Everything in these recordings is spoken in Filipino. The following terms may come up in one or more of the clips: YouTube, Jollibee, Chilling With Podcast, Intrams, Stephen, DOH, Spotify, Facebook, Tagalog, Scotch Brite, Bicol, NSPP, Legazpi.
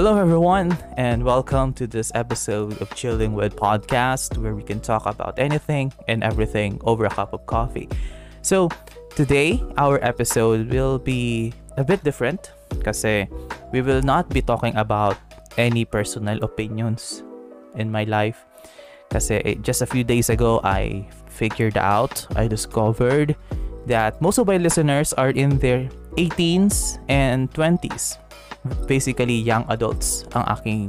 Hello everyone, and welcome to this episode of Chilling With Podcast, where we can talk about anything and everything over a cup of coffee. So today, our episode will be a bit different kasi we will not be talking about any personal opinions in my life. Kasi just a few days ago, I discovered that most of my listeners are in their 18s and 20s. Basically, young adults ang aking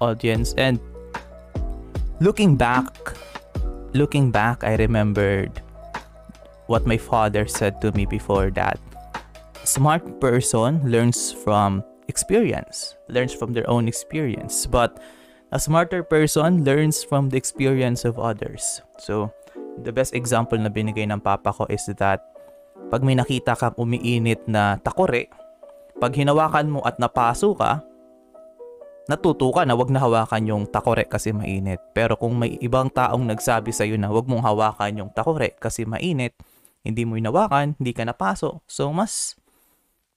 audience. And looking back, I remembered what my father said to me before, that smart person learns from experience, learns from their own experience. But a smarter person learns from the experience of others. So, the best example na binigay ng papa ko is that pag may nakita kang umiinit na takore, pag hinawakan mo at napaso ka, natuto ka na wag na hawakan yung takore kasi mainit. Pero kung may ibang taong nagsabi sa'yo na wag mong hawakan yung takore kasi mainit, hindi mo hinawakan, hindi ka napaso. So, mas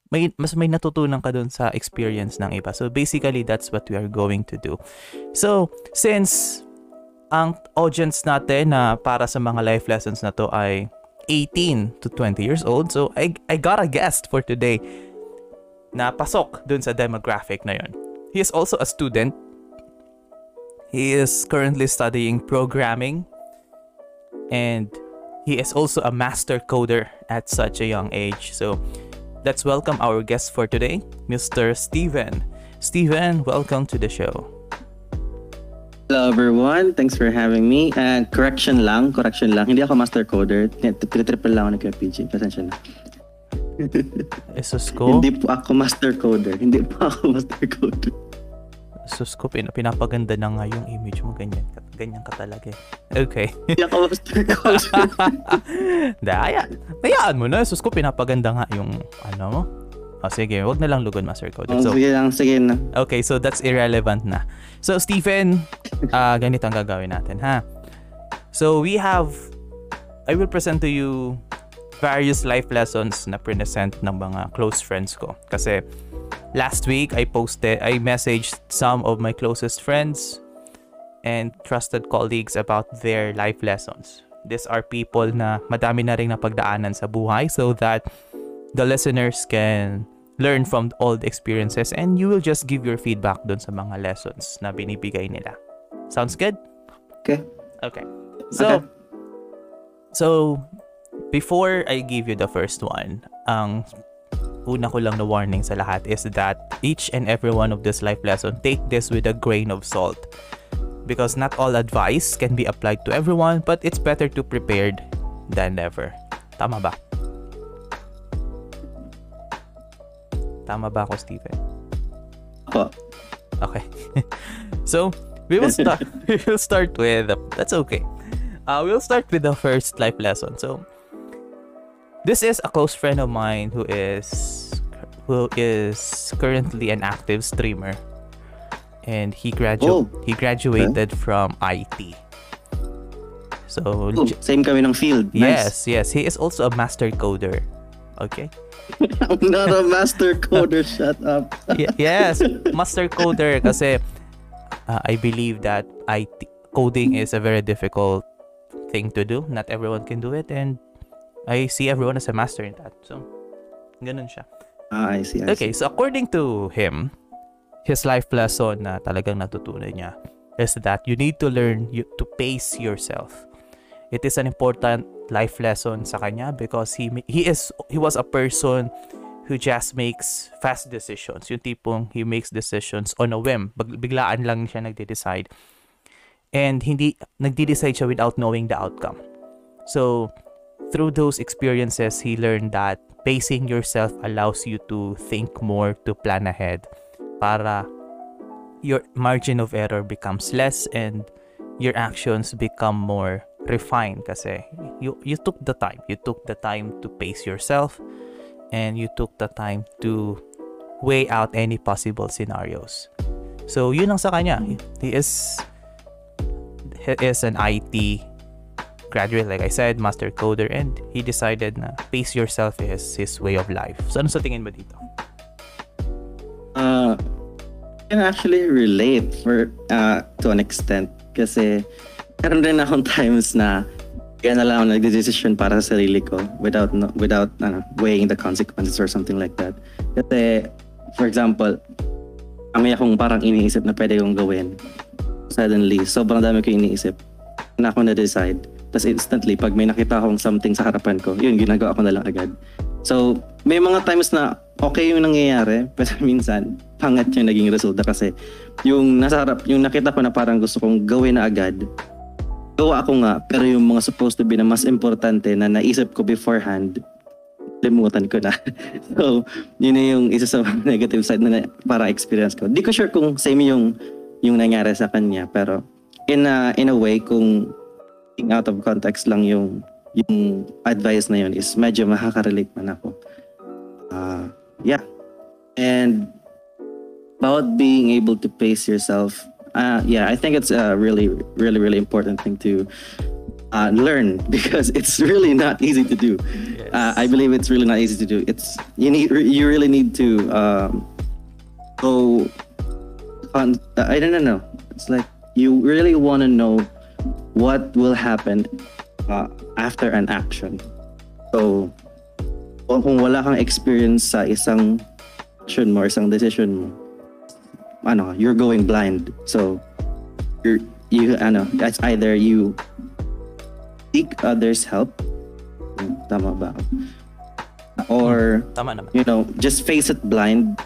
may natutunan ka dun sa experience ng iba. So basically, that's what we are going to do. So since ang audience natin na para sa mga life lessons na to ay 18 to 20 years old, so I got a guest for today na pasok dun sa demographic na yun. He is also a student. He is currently studying programming, and he is also a master coder at such a young age. So let's welcome our guest for today, Mr. Stephen. Stephen, welcome to the show. Hello everyone, thanks for having me. And correction lang. Hindi ako master coder. Triple lang ako nag-PG. Pasensya na. Esosko? Hindi po ako master coder. Esosko, pinapaganda na nga yung image mo. Ganyan ka talaga eh. Okay. Hindi ako master coder. Hayaan mo na. Sus ko, pinapaganda nga yung ano mo. Oh, sige, wag na lang lugon, Master Coach. So, sige na. Okay, so that's irrelevant na. So, Stephen, ganito ang gagawin natin, ha? So, I will present to you various life lessons na present ng mga close friends ko. Kasi last week, I messaged some of my closest friends and trusted colleagues about their life lessons. These are people na madami na rin napagdaanan sa buhay, so that the listeners can learn from all the experiences, and you will just give your feedback dun sa mga lessons na binibigay nila. Sounds good? Okay. So before I give you the first one, ang una ko lang na warning sa lahat is that each and every one of this life lesson, take this with a grain of salt. Because not all advice can be applied to everyone, but it's better to prepared than never. Tama ba? Tama ba ako, Stephen? Ako. Okay. So, we'll start with the first life lesson. So, this is a close friend of mine who is currently an active streamer. And he graduated from IT. So same kami ng field. Nice. Yes. He is also a master coder. Okay. I'm not a master coder. Shut up. Yes, master coder. Kasi I believe that IT coding is a very difficult thing to do. Not everyone can do it, and I see everyone as a master in that. So, ganun siya. I see. Okay, so according to him, his life lesson na talagang natutunan niya is that you need to learn to pace yourself. It is an important life lesson sa kanya because he was a person who just makes fast decisions. Yung tipong he makes decisions on a whim. Biglaan lang siya nagde-decide. And hindi nagde-decide siya without knowing the outcome. So, through those experiences, he learned that pacing yourself allows you to think more, to plan ahead, para your margin of error becomes less and your actions become more refined kasi you took the time to pace yourself, and you took the time to weigh out any possible scenarios. So yun ang sa kanya. He is an IT graduate, like I said, master coder, and he decided na pace yourself is his way of life. So ano sa tingin mo dito? can actually relate for to an extent kasi karon din akong times na yan na lang ako nag-decision para sa sarili ko without weighing the consequences or something like that. Kasi for example, ang may akong parang iniisip na pwede kong gawin. Suddenly, sobrang dami ko iniisip na ako na-decide. Tapos instantly, pag may nakita akong something sa harapan ko, yun, ginagawa ko na lang agad. So, may mga times na okay yung nangyayari, pero minsan, pangat yung naging resulta kasi yung nasa harap, yung nakita ko na parang gusto kong gawin na agad, gawa ako nga, pero yung mga supposed to be na mas importante na naisip ko beforehand, limutan ko na. So, yun yung isa sa negative side na para experience ko. Di ko sure kung same yung nangyari sa kanya, pero in a way, kung out of context lang yung advice na yun is medyo makakarelate man ako. Yeah. And about being able to pace yourself, I think it's a really, really, really important thing to learn because it's really not easy to do. Yes. I believe it's really not easy to do. It's you really need to go. I don't know. It's like you really want to know what will happen after an action. So, kung wala kang experience sa isang action mo, isang decision mo, you're going blind. So, that's either you seek others' help, tama ba? Or tama naman. Just face it blind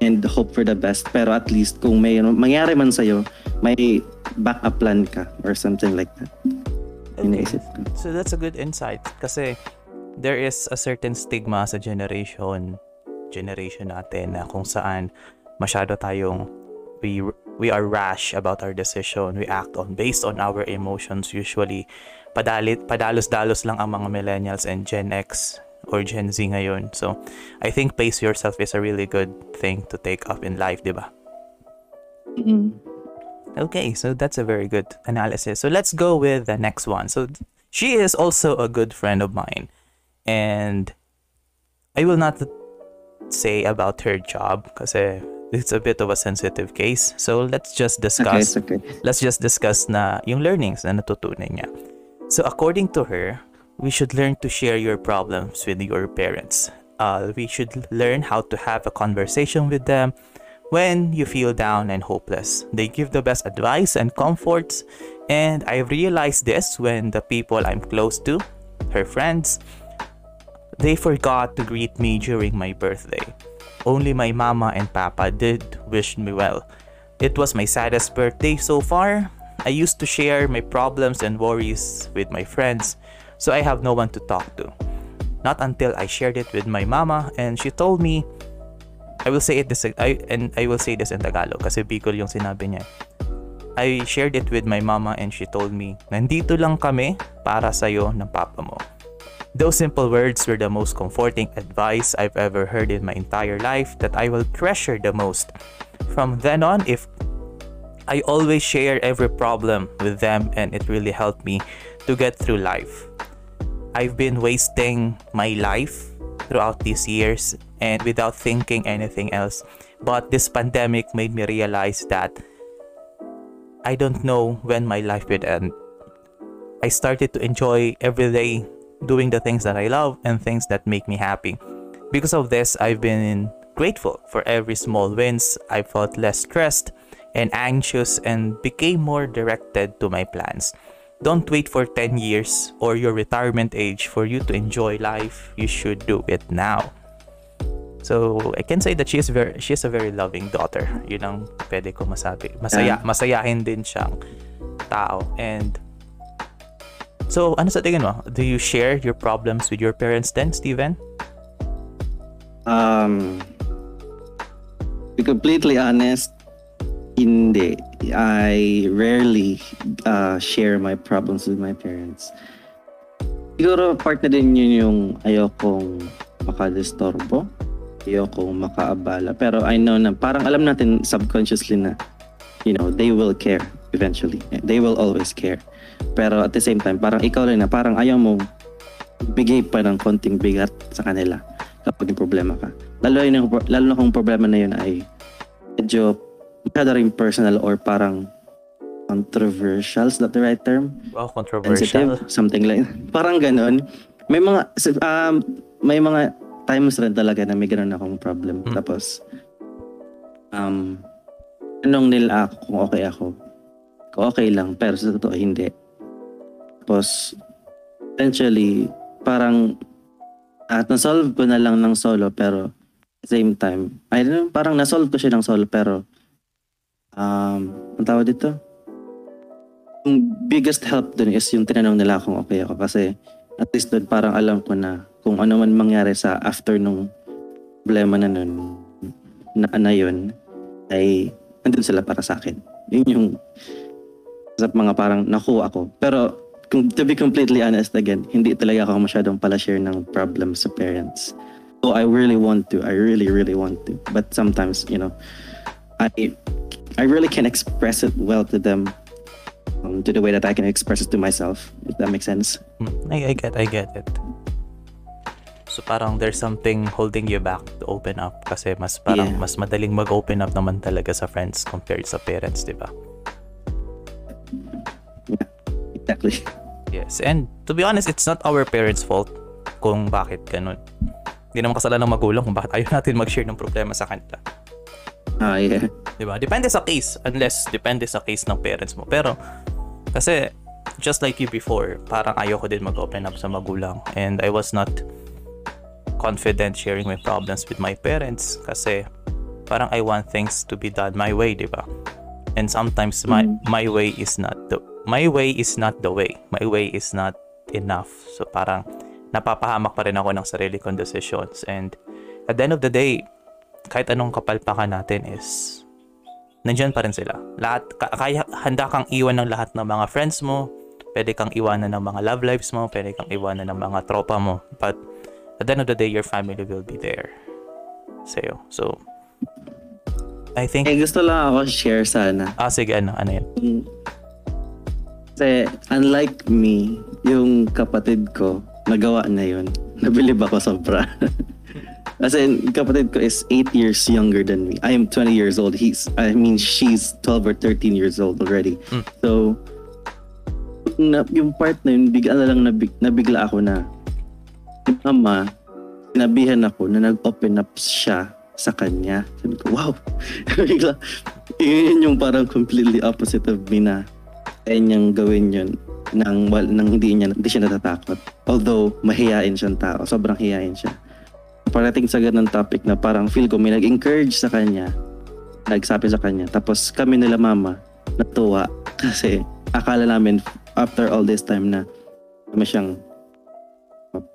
and hope for the best, pero at least kung may mangyari man sa'yo, may backup plan ka or something like that. Okay. So that's a good insight kasi there is a certain stigma sa generation natin na kung saan masyado tayong we are rash about our decision, we act on based on our emotions usually. Padalos-dalos lang ang mga millennials and Gen X or Gen Z ngayon. So, I think pace yourself is a really good thing to take up in life, diba? Mm-hmm. Okay, so that's a very good analysis. So, let's go with the next one. So, she is also a good friend of mine. And I will not say about her job kasi it's a bit of a sensitive case. So, let's just discuss na yung learnings na natutunan niya. So, according to her, we should learn to share your problems with your parents. We should learn how to have a conversation with them when you feel down and hopeless. They give the best advice and comforts. And I realized this when the people I'm close to, her friends, they forgot to greet me during my birthday. Only my mama and papa did wish me well. It was my saddest birthday so far. I used to share my problems and worries with my friends. So I have no one to talk to. Not until I shared it with my mama and she told me, I will say this in Tagalog kasi Bicol yung sinabi niya. I shared it with my mama and she told me, nandito lang kami para sa'yo ng papa mo. Those simple words were the most comforting advice I've ever heard in my entire life that I will treasure the most. From then on, I always share every problem with them and it really helped me to get through life. I've been wasting my life throughout these years and without thinking anything else. But this pandemic made me realize that I don't know when my life would end. I started to enjoy every day doing the things that I love and things that make me happy. Because of this, I've been grateful for every small wins. I felt less stressed and anxious and became more directed to my plans. Don't wait for 10 years or your retirement age for you to enjoy life. You should do it now. So, I can say that she is a very loving daughter. Yun ang pwede ko masabi. Masayahin din siyang tao. And so, ano sa tingin mo? Do you share your problems with your parents then, Stephen? To be completely honest, hindi. I rarely share my problems with my parents. Siguro part na din yun yung ayokong makadisturbo, ayokong makaabala. Pero I know na parang alam natin subconsciously na, they will care eventually. They will always care. Pero at the same time, parang ikaw rin na parang ayaw mo bigay pa ng konting bigat sa kanila kapag yung problema ka. Lalo na kung problema na yun ay medyo masyado rin personal or parang controversial, is that the right term? Oh, controversial. Sensitive, something like parang ganun. May mga times rin talaga na may ganun akong problem. Tapos, tanong nila ako kung okay ako. Kung okay lang, pero sa totoo, hindi. Tapos, eventually, parang at nasolve ko na lang ng solo, pero same time, I don't know, parang nasolve ko siya ng solo, pero ang tawag dito? Yung biggest help dun is yung tinanong nila kung okay ako, kasi at least dun parang alam ko na kung ano man mangyari sa after nung problema na nun na yun ay nandun sila para sa akin. Yun yung sa mga parang nakuha ako. Pero to be completely honest again, hindi talaga ako masyadong pala-share ng problems sa parents. So I really want to. I really, really want to. But sometimes, you know, I really can't express it well to them, to the way that I can express it to myself. If that makes sense. I get it. So parang there's something holding you back to open up, kasi mas parang mas madaling mag-open up naman talaga sa friends compared sa parents, di ba? Yeah, exactly. Yes, and to be honest, it's not our parents' fault kung bakit ganun. Hindi naman kasalanan ng magulang kung bakit ayaw natin mag-share ng problema sa kanila. Yeah. Diba? Depende sa case, unless depende sa case ng parents mo. Pero kasi just like you before, parang ayoko din mag-open up sa magulang, and I was not confident sharing my problems with my parents kasi parang I want things to be done my way, diba? And sometimes my way is not the way. My way is not enough. So parang napapahamak pa rin ako ng sarili kong decisions, and at the end of the day, kahit anong kapalpakan natin is nandiyan pa rin sila. Lahat, kaya handa kang iwan ng lahat ng mga friends mo, pwede kang iwanan ng mga love lives mo, pwede kang iwanan ng mga tropa mo, but at the end of the day, your family will be there sa'yo. So I think gusto lang ako share sana. Sige, ano yan? Kasi unlike me, yung kapatid ko nagawa na yun. Nabilib ako sobra. As in, kapatid ko is 8 years younger than me. I am 20 years old. She's 12 or 13 years old already. So, yung part na yun, nabigla ako na yung mama, sinabihan ako na nag-open up siya sa kanya. Sabi ko, wow! Yun yung parang completely opposite of me na kaya niyang gawin yun nang hindi siya natatakot. Although, mahihain siyang tao. Sobrang hiyain siya. Parating sa ganun topic na parang feel ko may nag-encourage sa kanya, nagsabi sa kanya, tapos kami nila mama natuwa kasi akala namin after all this time na may siyang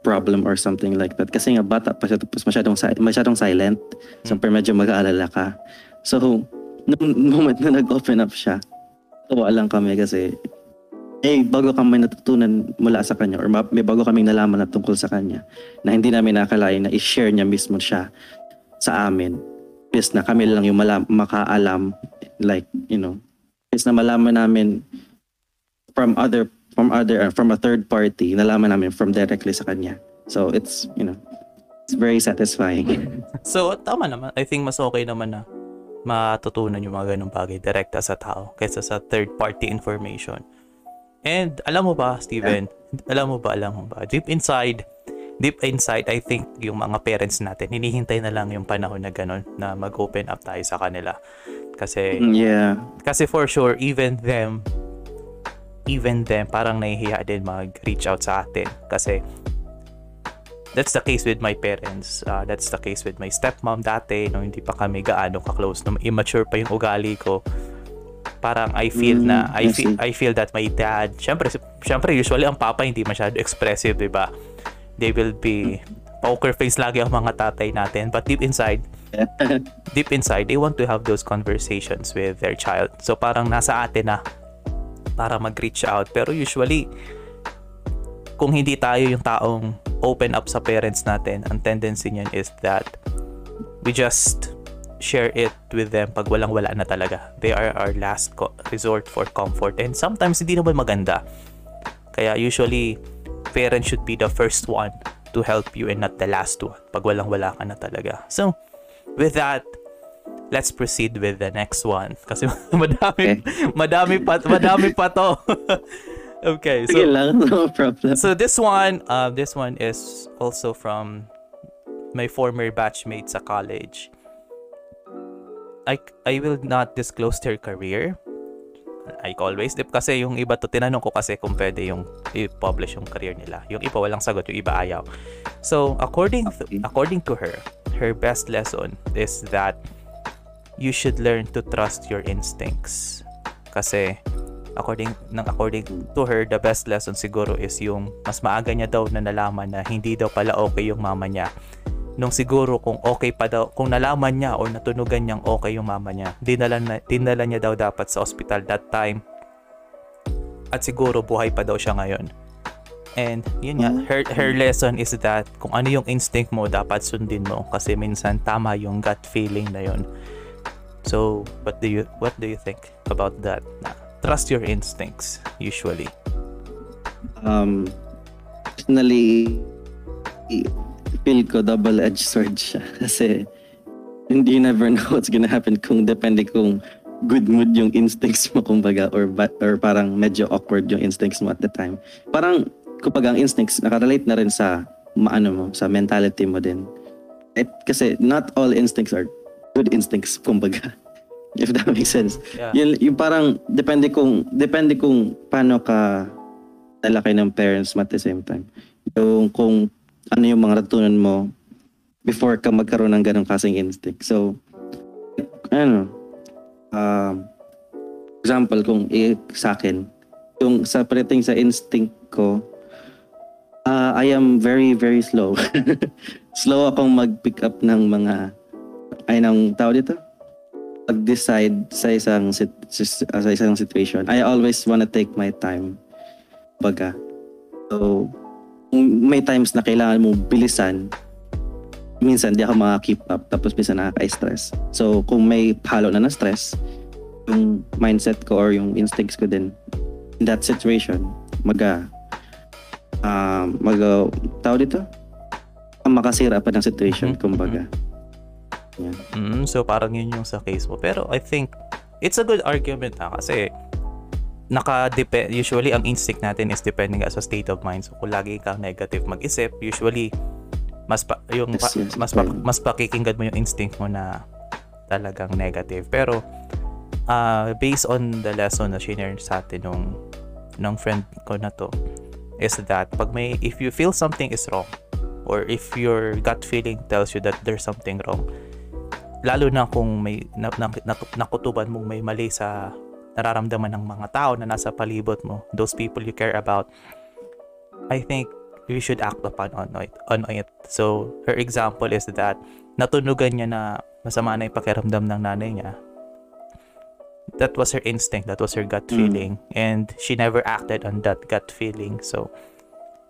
problem or something like that, kasi nga bata pa siya, tapos masyadong silent, so medyo mag-aalala ka. So nung moment na nag-open up siya, tuwa lang kami kasi bago kami natutunan mula sa kanya, or may bago kaming nalaman na tungkol sa kanya na hindi namin nakalain na i-share niya mismo siya sa amin. Bis na kami lang yung makaalam, like, you know, bis na malaman namin from a third party, nalaman namin from directly sa kanya. So it's, you know, it's very satisfying. So tama naman, I think mas okay naman na matutunan yung mga ganung bagay direkta sa tao kaysa sa third party information. And alam mo ba, Stephen, deep inside, I think yung mga parents natin, hinihintay na lang yung panahon na ganun, na mag-open up tayo sa kanila. Kasi for sure, even them, parang nahihiya din mag-reach out sa atin. Kasi that's the case with my parents. That's the case with my stepmom dati, nung hindi pa kami gaano ka-close, nung immature pa yung ugali ko. Parang I feel that my dad, syempre usually ang papa hindi masyado expressive, diba? They will be poker face lagi ang mga tatay natin, but deep inside they want to have those conversations with their child. So parang nasa atin na para mag-reach out, pero usually kung hindi tayo yung taong open up sa parents natin, ang tendency niyan is that we just share it with them pag walang-wala na talaga. They are our last resort for comfort, and sometimes hindi naman maganda. Kaya usually parents should be the first one to help you and not the last one pag walang-wala ka na talaga. So with that, let's proceed with the next one kasi madami pa to. Okay, so no problem. So this one is also from my former batchmate sa college. I will not disclose their career. Like always, kasi yung iba to tinanong ko kasi kung pwede yung i-publish yung career nila. Yung iba walang sagot, yung iba ayaw. So, according to her, her best lesson is that you should learn to trust your instincts. Kasi according to her, the best lesson siguro is yung mas maaga niya daw na nalaman na hindi daw pala okay yung mama niya. Nung siguro kung okay pa daw, kung nalaman niya o natunugan niyang okay yung mama niya, dinala niya daw dapat sa hospital that time. At siguro buhay pa daw siya ngayon. And yun nga, her lesson is that kung ano yung instinct mo, dapat sundin mo kasi minsan tama yung gut feeling na yun. So, what do you think about that? Trust your instincts usually. Personally, feel ko double-edged sword siya kasi hindi you never know what's gonna happen kung depende kung good mood yung instincts mo kumbaga or parang medyo awkward yung instincts mo at the time. Parang kapag ang instincts nakarelate na rin sa maano mo, sa mentality mo din. Kasi not all instincts are good instincts kumbaga. If that makes sense. Yeah. Yung parang depende kung paano ka talakay ng parents mo at the same time. Yung kung ano yung mga natutunan mo before ka magkaroon ng ganong kasing instinct. So, ano, example, kung sa akin, yung sa parating sa instinct ko, I am very, very slow. Slow akong mag-pick up ng mga, tao dito? Pag-decide sa isang situation. I always wanna take my time. Baga. So, may times na kailangan mo bilisan, minsan di ako maka-keep up, tapos minsan nakaka-stress. So kung may halo na stress, yung mindset ko or yung instincts ko din, in that situation, makasira pa ng situation, kumbaga. Yeah. So parang yun yung sa case mo. Pero I think, it's a good argument na kasi, usually ang instinct natin is depending sa state of mind. So kung lagi kang negative mag-isip, usually mas pakikinggan mo yung instinct mo na talagang negative. Pero based on the lesson na shinare sa atin nung friend ko na to is that if you feel something is wrong or if your gut feeling tells you that there's something wrong, lalo na kung may nakutuban mong may mali sa nararamdaman ng mga tao na nasa palibot mo, those people you care about, I think you should act upon on it. So, her example is that natunugan niya na masama na yung pakiramdam ng nanay niya. That was her instinct. That was her gut feeling. And she never acted on that gut feeling. So,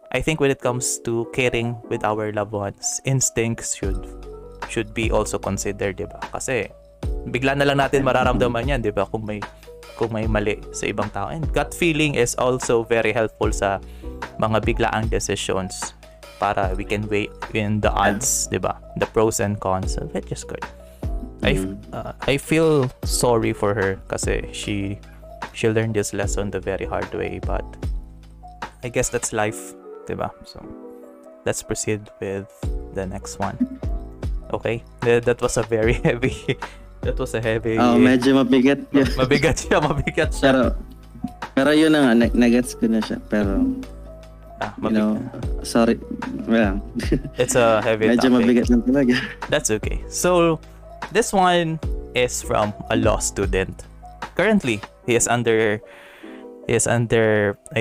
I think when it comes to caring with our loved ones, instincts should be also considered, diba? Kasi, bigla na lang natin mararamdaman yan, diba? Kung may mali sa ibang tao. And gut feeling is also very helpful sa mga biglaang decisions para we can weigh in the odds, diba? The pros and cons. That's just good. I feel sorry for her kasi she learned this lesson the very hard way, but I guess that's life, diba? So, let's proceed with the next one. Okay? That was a very heavy... medyo mabigat. Mabigat siya. Pero yun na nga, nagets ko na siya. Pero, sorry. Well, it's a heavy medyo topic. Medyo mabigat lang talaga. That's okay. So, this one is from a law student. Currently, he is under, I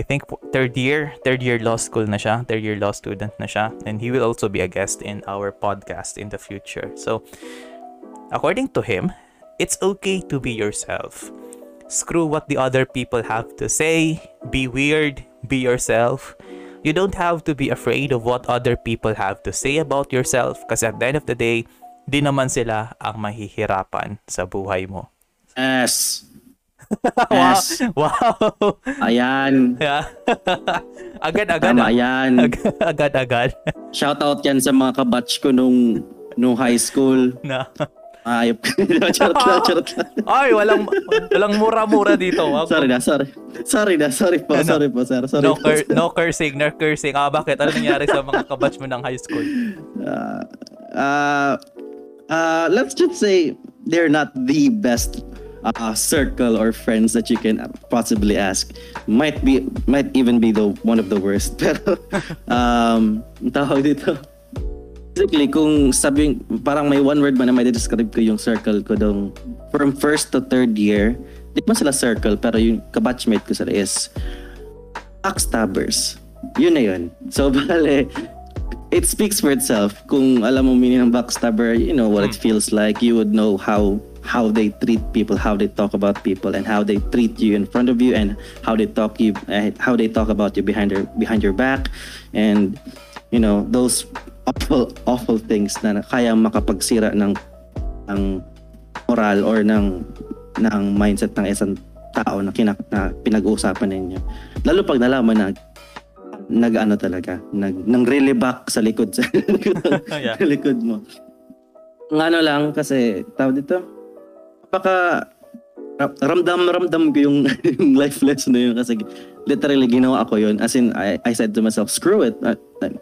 think, third year law school na siya, third year law student na siya, and he will also be a guest in our podcast in the future. So, according to him, it's okay to be yourself. Screw what the other people have to say, be weird, be yourself. You don't have to be afraid of what other people have to say about yourself kasi at the end of the day, di naman sila ang mahihirapan sa buhay mo. Yes! Wow. Ayan. Yeah. Agad-agad. Tama, ayan. Agad-agad. Shoutout yan sa mga kabatch ko nung high school. Ayop. Charot lang. Ay, walang mura-mura dito. Ako. Sorry po, sir. Sorry no cursing, no cursing. Ah, bakit? Ano nangyari sa mga kabatch mo ng high school? Let's just say they're not the best circle or friends that you can possibly ask. Might even be the one of the worst. Pero tawag dito. Basically, kung sabi parang may one word man na may describe ko yung circle ko dong from first to third year, di man sila circle pero yung kabatchmate ko sila is backstabbers. Yun na yun. So, bale, it speaks for itself. Kung alam mo meaning ng backstabber, you know what it feels like. You would know how they treat people, how they talk about people, and how they treat you in front of you, and how they talk about you behind your back, and you know those awful things na kaya makapagsira ng moral or ng mindset ng isang tao na pinag-uusapan ninyo. Lalo pag nalaman na nang-rally back sa likod sa likod mo. Ng ano lang kasi tao dito. Baka ramdam ko yung life lesson na yun kasi literally ginawa ako yun, as in I said to myself, screw it,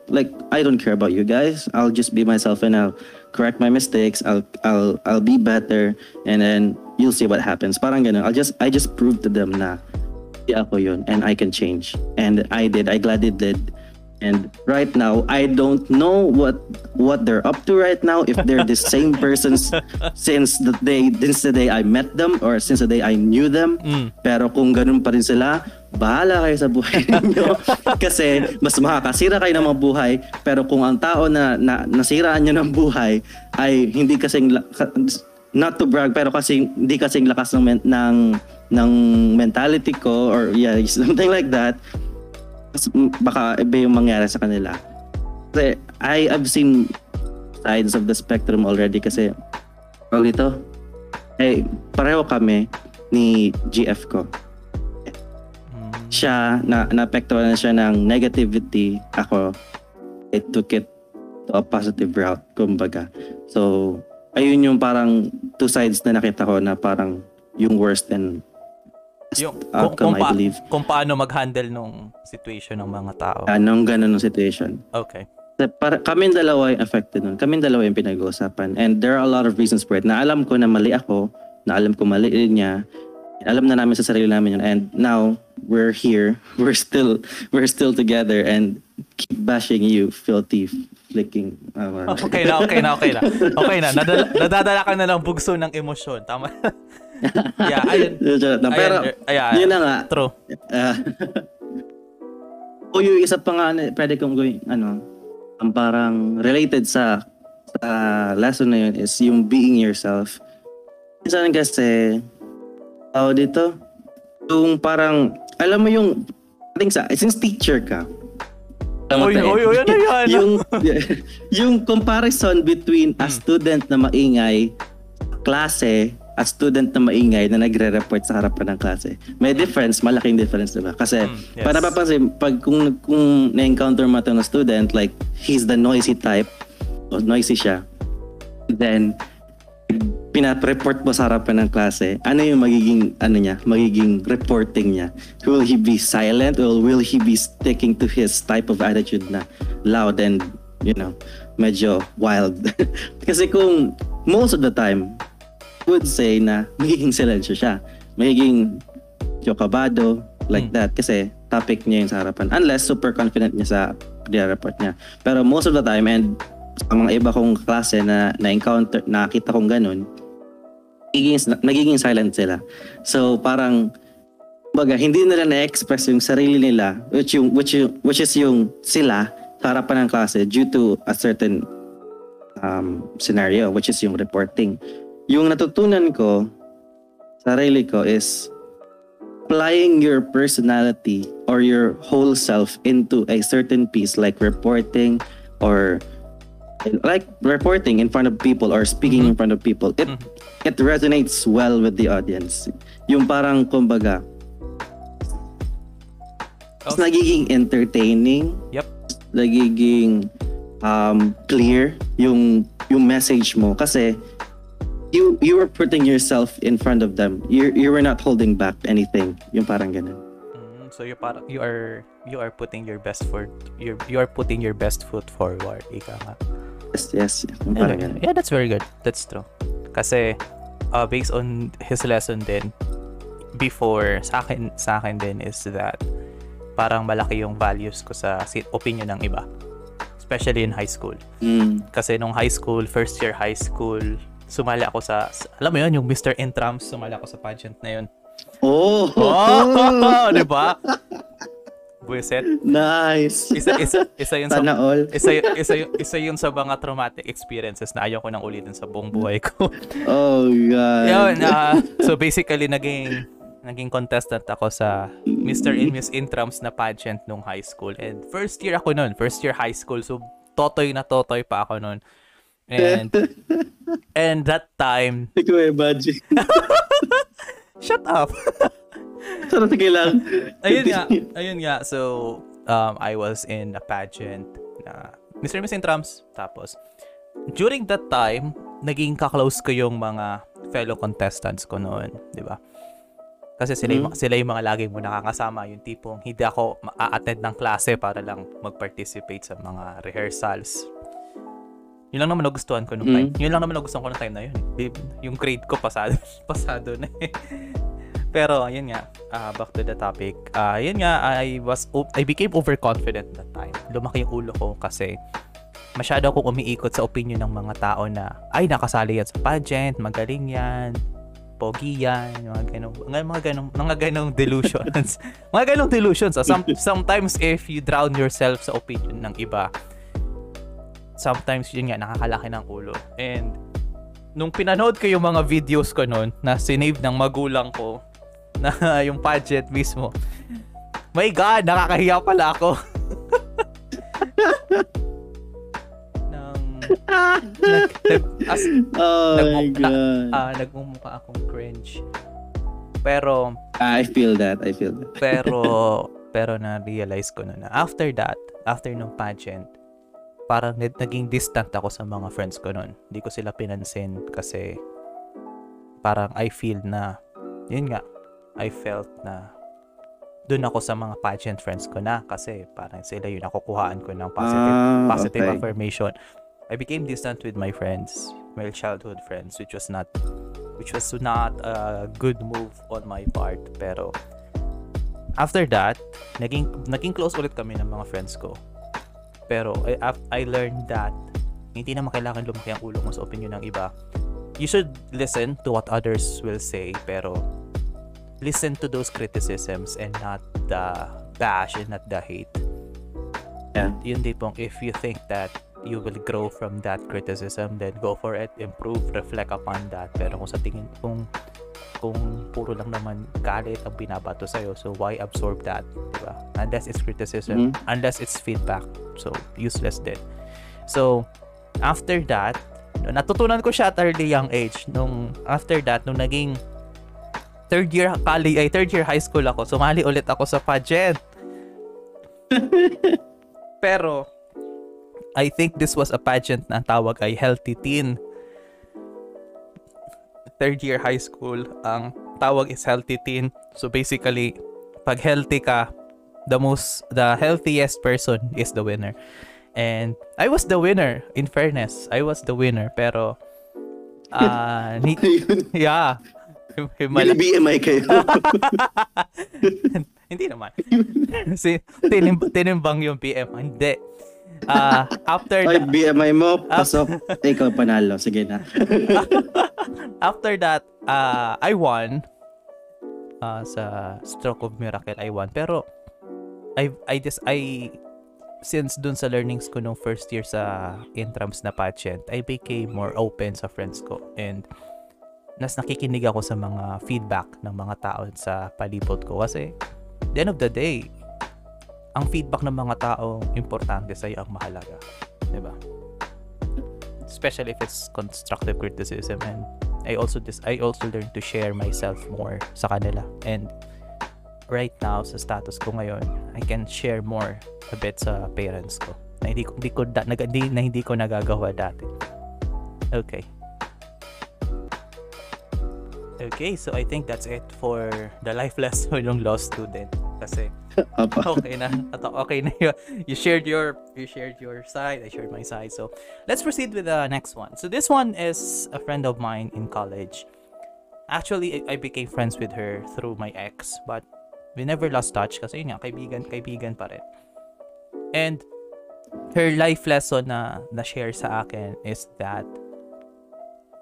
like I don't care about you guys, I'll just be myself and I'll correct my mistakes, I'll be better, and then you'll see what happens. Parang ganun. I just proved to them na yeah, ako yun and I can change, and I gladly did. And right now, I don't know what they're up to right now. If they're the same persons since the day I met them or since the day I knew them. Pero kung ganun pa rin sila, bahala kayo sa buhay niyo. Kasi mas makakasira kayo ng mga buhay. Pero kung ang tao na nasiraan niyo ng buhay ay hindi kasing not to brag, pero kasi hindi kasing lakas ng mentality ko or yeah, something like that. Baka iba yung mangyari sa kanila. Kasi I've seen sides of the spectrum already kasi pag ito, pareho kami ni GF ko. Siya, na-apektuhan na siya ng negativity. Ako, I took it to a positive route, kumbaga. So, ayun yung parang two sides na nakita ko na parang yung worst and yung kung paano mag-handle nung situation ng mga tao. Anong ganun ng situation. Okay. So, kaming dalawa yung affected nun. Kaming dalawa yung pinag-uusapan. And there are a lot of reasons for it. Na alam ko na mali ako. Na alam ko mali niya. Alam na namin sa sarili namin yun. And now, we're here. We're still together. And keep bashing you, filthy flicking. Okay na. Okay na. Nadadala ka na lang bugso ng emosyon. Tama. Yeah, pero yun na nga. True. O yung isa pa nga, pwede kong gawin, ang parang related sa lesson na yun is yung being yourself. Minsan kasi, dito, yung parang, alam mo yung, I think since teacher ka, Oy, yung comparison between a student na maingay, klase, a student na maingay na nagre-report sa harapan ng klase. May difference, malaking difference, diba? Kasi, yes. Para papansin, kung na-encounter mo ito ng student, like, he's the noisy type, o noisy siya, then, pinap-report mo sa harapan ng klase, ano yung magiging reporting niya? Will he be silent, or will he be sticking to his type of attitude na loud and, medyo wild? Kasi kung, most of the time, would say na magiging silencio siya. Magiging chokabado like that kasi topic niya yung sa harapan. Unless super confident niya sa report niya. Pero most of the time, and sa mga iba kong klase na na-encounter, nakita kong ganun, nagiging silent sila. So parang hindi nila na-express yung sarili nila which is yung sila sa harapan ng klase due to a certain scenario which is yung reporting. Yung natutunan ko, sarili ko, is applying your personality or your whole self into a certain piece like reporting or like reporting in front of people or speaking in front of people. It resonates well with the audience. Yung parang kumbaga, it's nagiging entertaining. Yep. Nagiging clear yung message mo kasi you were putting yourself in front of them. You were not holding back anything. Yung parang ganun. So you are putting your best foot. You are putting your best foot forward. Ika nga. Yes. Parang ganun. Yeah, that's very good. That's true. Kasi based on his lesson din before sa akin din is that parang malaki yung values ko sa opinion ng iba. Especially in high school. Kasi nung high school, first year high school, sumali ako sa alam mo yun, yung Mr. Entrams, sumali ako sa pageant na yun. Oh, 'di ba? Buset. Nice. Isa yun sa mga traumatic experiences na ayaw ko nang ulitin sa buong buhay ko. Oh god. Yun, so basically naging contestant ako sa Mr. and Miss Intrams na pageant nung high school. And first year ako noon, first year high school. So totoy na totoy pa ako noon. And that time, hindi ko imagine. Shut up. Sana sige lang. Ayun nga. So, I was in a pageant na Mr. and Miss Intrams. Tapos, during that time, naging kaklose ko yung mga fellow contestants ko noon. Diba? Kasi sila yung mga lagi mo nakakasama. Yung tipong hindi ako ma-attend ng klase para lang mag-participate sa mga rehearsals. Yun lang naman nagustuhan ko nung time. Yun lang naman nagustuhan ko nung time na yun. Yung grade ko pasado na eh. Pero yun nga, back to the topic. Yun nga, I became overconfident that time. Lumaki yung ulo ko kasi masyado akong umiikot sa opinion ng mga tao na ay nakasali yan sa pageant, magaling yan, pogi yan, mga ganong delusions. Mga ganong delusions. Sometimes if you drown yourself sa opinion ng iba, sometimes yun nga, nakakalaki ng ulo. And nung pinanood ko yung mga videos ko noon na sinave ng magulang ko na yung pageant mismo, my god, nakakahiya pala ako. Nagmumukha akong cringe. Pero I feel that. Pero na-realize ko na after nung pageant, parang naging distant ako sa mga friends ko noon. Hindi ko sila pinansin kasi parang I felt na doon ako sa mga pageant friends ko na kasi parang sila yung nakukuhaan ko ng positive affirmation. I became distant with my friends, my childhood friends, which was not a good move on my part. Pero after that, naging close ulit kami ng mga friends ko. Pero I learned that hindi na kailangan lumaki ang ulo mo sa opinion ng iba. You should listen to what others will say, pero listen to those criticisms and not the bash and not the hate. Yeah. And yun tipong if you think that you will grow from that criticism, then go for it, improve, reflect upon that. Pero kung sa tingin kung puro lang naman galit ang binabato sa'yo, so why absorb that, diba? Unless it's criticism, unless it's feedback, so useless din. So after that, natutunan ko siya at early young age. Nung naging third year high school ako, sumali ulit ako sa pageant. Pero I think this was a pageant na tawag ay Healthy Teen. Third year high school, ang tawag is Healthy Teen. So basically, pag healthy ka, the healthiest person is the winner. And I was the winner, in fairness. I was the winner, pero yeah. Hindi BMI kayo. Hindi naman. Tinimbang yung BMI. Hindi. After that, BMI mo, pasok, ikaw panalo. Sige na. After that, I won. Sa stroke of miracle, I won. Pero I since dun sa learnings ko nung first year sa Intrams na pageant, I became more open sa friends ko. And nakikinig ako sa mga feedback ng mga tao sa palibot ko. Kasi at the end of the day, ang feedback ng mga tao importante sa'yo, ang mahalaga, diba? Especially if it's constructive criticism. And I also learned to share myself more sa kanila. And right now sa status ko ngayon, I can share more a bit sa parents ko na hindi ko nagagawa dati. Okay. Okay, so I think that's it for the life lesson ng law student. Kasi okay na. Okay na yun. You shared your side, I shared my side. So let's proceed with the next one. So this one is a friend of mine in college. Actually, I became friends with her through my ex, but we never lost touch kasi yun nga, kaibigan pa rin. And her life lesson na share sa akin is that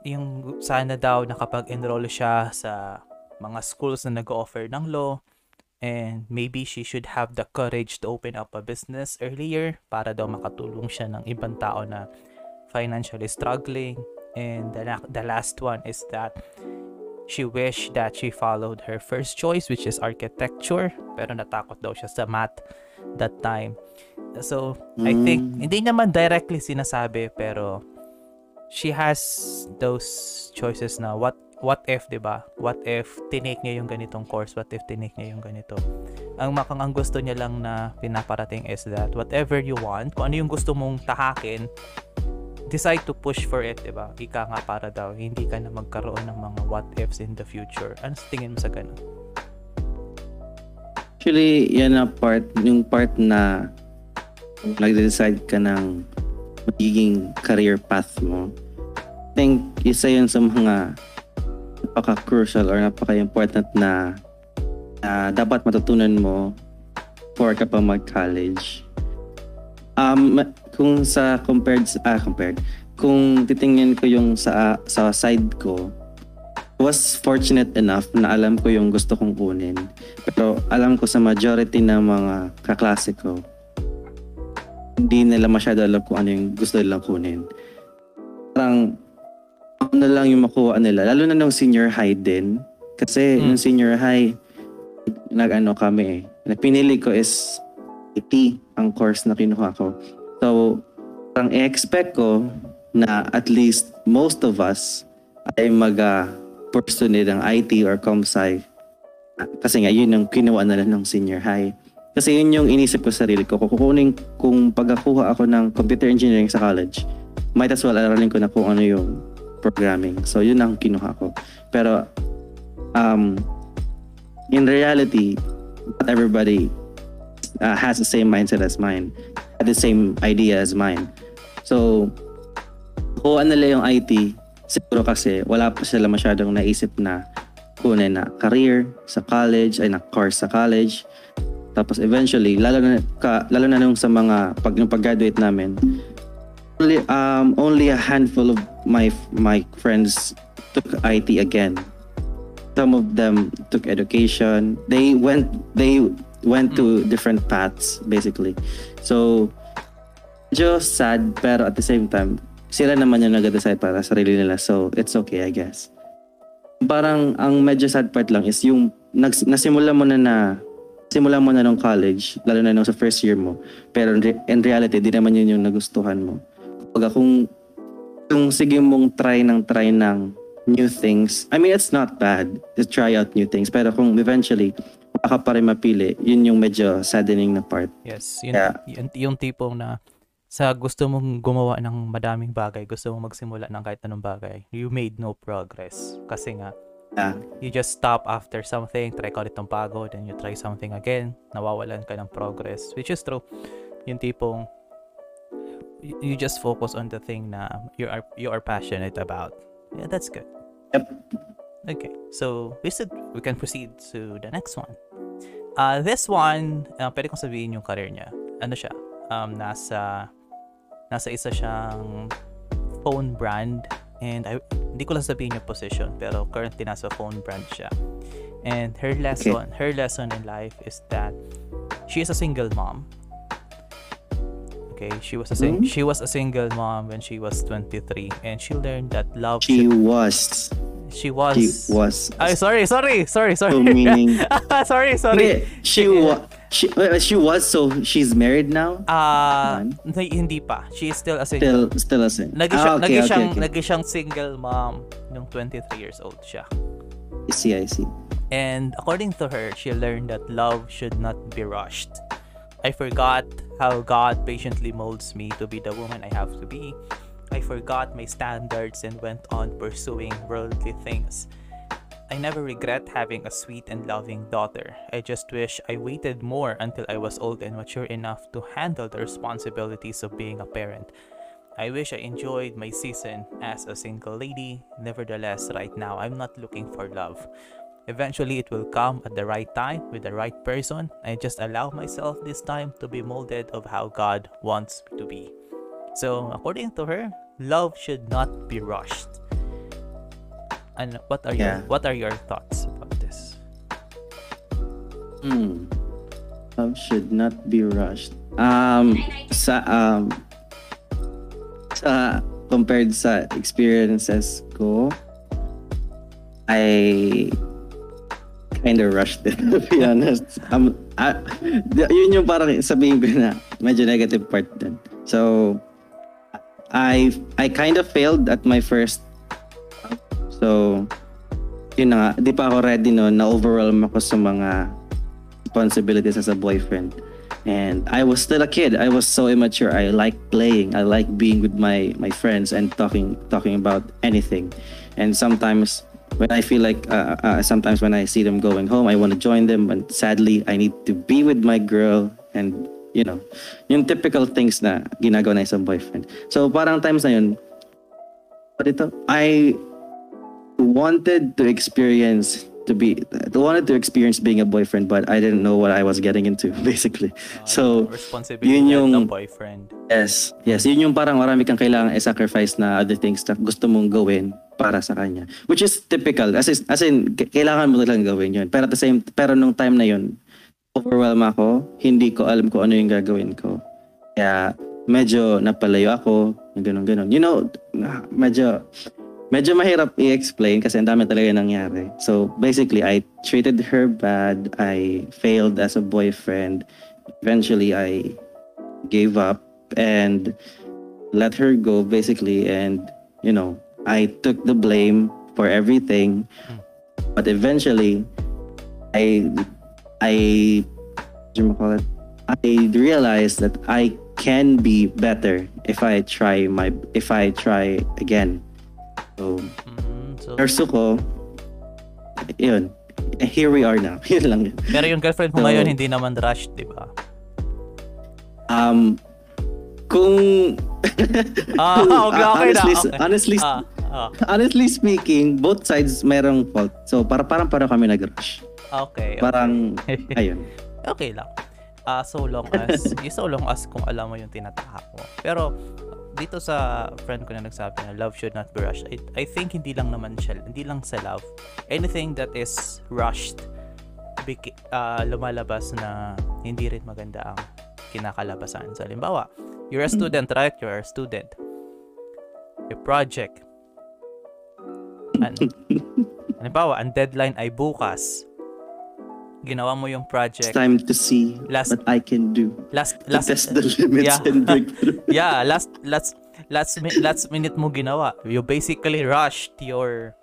yung sana daw nakapag-enroll siya sa mga schools na nag-offer ng law. And maybe she should have the courage to open up a business earlier para daw makatulong siya ng ibang tao na financially struggling. And the last one is that she wished that she followed her first choice, which is architecture, pero natakot daw siya sa math that time. So I think hindi naman directly sinasabi, pero she has those choices na what if, diba? What if tinake niya yung ganitong course? What if tinake niya yung ganito? Ang gusto niya lang na pinaparating is that whatever you want, kung ano yung gusto mong tahakin, decide to push for it, diba? Ika nga, para daw hindi ka na magkaroon ng mga what ifs in the future. Ano sa tingin mo sa ganun? Actually, yan na part, yung part na nag-decide ka ng magiging career path mo. I think isa yun sa mga napaka-crucial or napaka-important na dapat matutunan mo for ka pa mag-college. Kung sa compared, kung titingnan ko yung sa side ko, was fortunate enough na alam ko yung gusto kong kunin. Pero alam ko sa majority ng mga kaklase ko, hindi nila masyado alam kung ano yung gusto nilang kunin. Parang ano na lang yung makuha nila, lalo na nung senior high din. Kasi yung senior high, kami eh. Napinili ko is IT ang course na kinuha ko. So, parang i-expect ko na at least most of us ay mag-person ng IT or Comsci. Kasi nga, yun yung kinuha nila nung senior high. Kasi yun yung inisip ko sa sarili ko. Kung pagkakuha ako ng computer engineering sa college, might as well aralin ko na kung ano yung programming. So, yun ang kinuha ko. Pero, in reality, not everybody has the same mindset as mine, had the same idea as mine. So, kuha nila yung IT, siguro kasi wala pa sila masyadong naisip na kunin na career sa college, ay na course sa college. Tapos eventually, lalo na nung sa mga pag-graduate namin, only a handful of my friends took IT again. Some of them took education. They went to different paths basically. So just sad, pero at the same time, sila naman yung nag-decide para sa sarili nila. So it's okay, I guess. Parang ang medyo sad part lang is yung nasimula mo na nung college, lalo na nung sa first year mo, pero in reality, di naman yun yung nagustuhan mo. Kapag kung sige mong try ng new things, I mean, it's not bad to try out new things, pero kung eventually, baka pa rin mapili, yun yung medyo saddening na part. Yes, yung tipong na sa gusto mong gumawa ng madaming bagay, gusto mong magsimula ng kahit anong bagay, you made no progress. Kasi nga, you just stop after something, try ka ulit ng pagod, then you try something again, nawawalan ka ng progress, which is true. Yung tipong you just focus on the thing na you are passionate about. Yeah, that's good. Yep. Okay, so we can proceed to the next one. This one, pwede kong sabihin yung career niya. Ano siya? Nasa isa siyang phone brand. And hindi ko lang sabihin yung position, pero currently nasa phone brand siya. And her lesson in life is that she is a single mom. Okay, she was a single mom when she was 23, and she learned that love. She was. Ay, sorry. So meaning. sorry. She was, so she's married now? Hindi pa. She is still a single. Still a single. Naging siyang single mom nung 23 years old siya. I see. And according to her, she learned that love should not be rushed. I forgot how God patiently molds me to be the woman I have to be. I forgot my standards and went on pursuing worldly things. I never regret having a sweet and loving daughter. I just wish I waited more until I was old and mature enough to handle the responsibilities of being a parent. I wish I enjoyed my season as a single lady. Nevertheless, right now, I'm not looking for love. Eventually, it will come at the right time with the right person. I just allow myself this time to be molded of how God wants me to be. So, according to her, love should not be rushed. And what are your thoughts about this? Love should not be rushed. Compared sa experiences ko, I kind of rushed it, to be honest. Yun yung parang sabihin ko na medyo negative part din. So I kind of failed at my first. So, yun na nga, di pa ako ready noon, na-overwhelm ako sa mga responsibilities as a boyfriend. And I was still a kid. I was so immature. I like playing. I like being with my friends and talking about anything. And sometimes when I feel like, sometimes when I see them going home, I want to join them. But sadly, I need to be with my girl. And, you know, yung typical things na ginagawa na isang boyfriend. So, parang times na yun, I wanted to experience being a boyfriend, but I didn't know what I was getting into, basically. So responsibility ng boyfriend. Yes, yun yung parang marami kang kailangan i-sacrifice na other things na gusto mong gawin para sa kanya, which is typical, as in kailangan mo talagang gawin yun. Pero nung time na yun, overwhelmed ako, hindi ko alam kung ano yung gagawin ko, kaya medyo napalayo ako, ganun, you know, medyo mahirap i-explain kasi ang dami talaga nangyari. So basically, I treated her bad. I failed as a boyfriend. Eventually, I gave up and let her go, basically. And, you know, I took the blame for everything. But eventually, I realized that I can be better if I try again. So nurse ko, yun, here we are now. Yun lang yun. Pero yung girlfriend mo ngayon, hindi naman rushed, di ba? Honestly speaking, both sides merong fault. So, parang kami nag-rush. Okay. Parang, ayun. Okay lang. So long as kung alam mo yung tinatahak mo. Pero, dito sa friend ko na nagsabi na love should not be rushed, I think hindi lang sa love, anything that is rushed lumalabas na hindi rin maganda ang kinakalabasan. So, halimbawa, you're a student, right? Your project, halimbawa, ang deadline ay bukas. Ginawa mo yung project. It's time to see what I can do. Last to test the limits, yeah. And break through. Yeah, last minute mo ginawa. You basically rushed your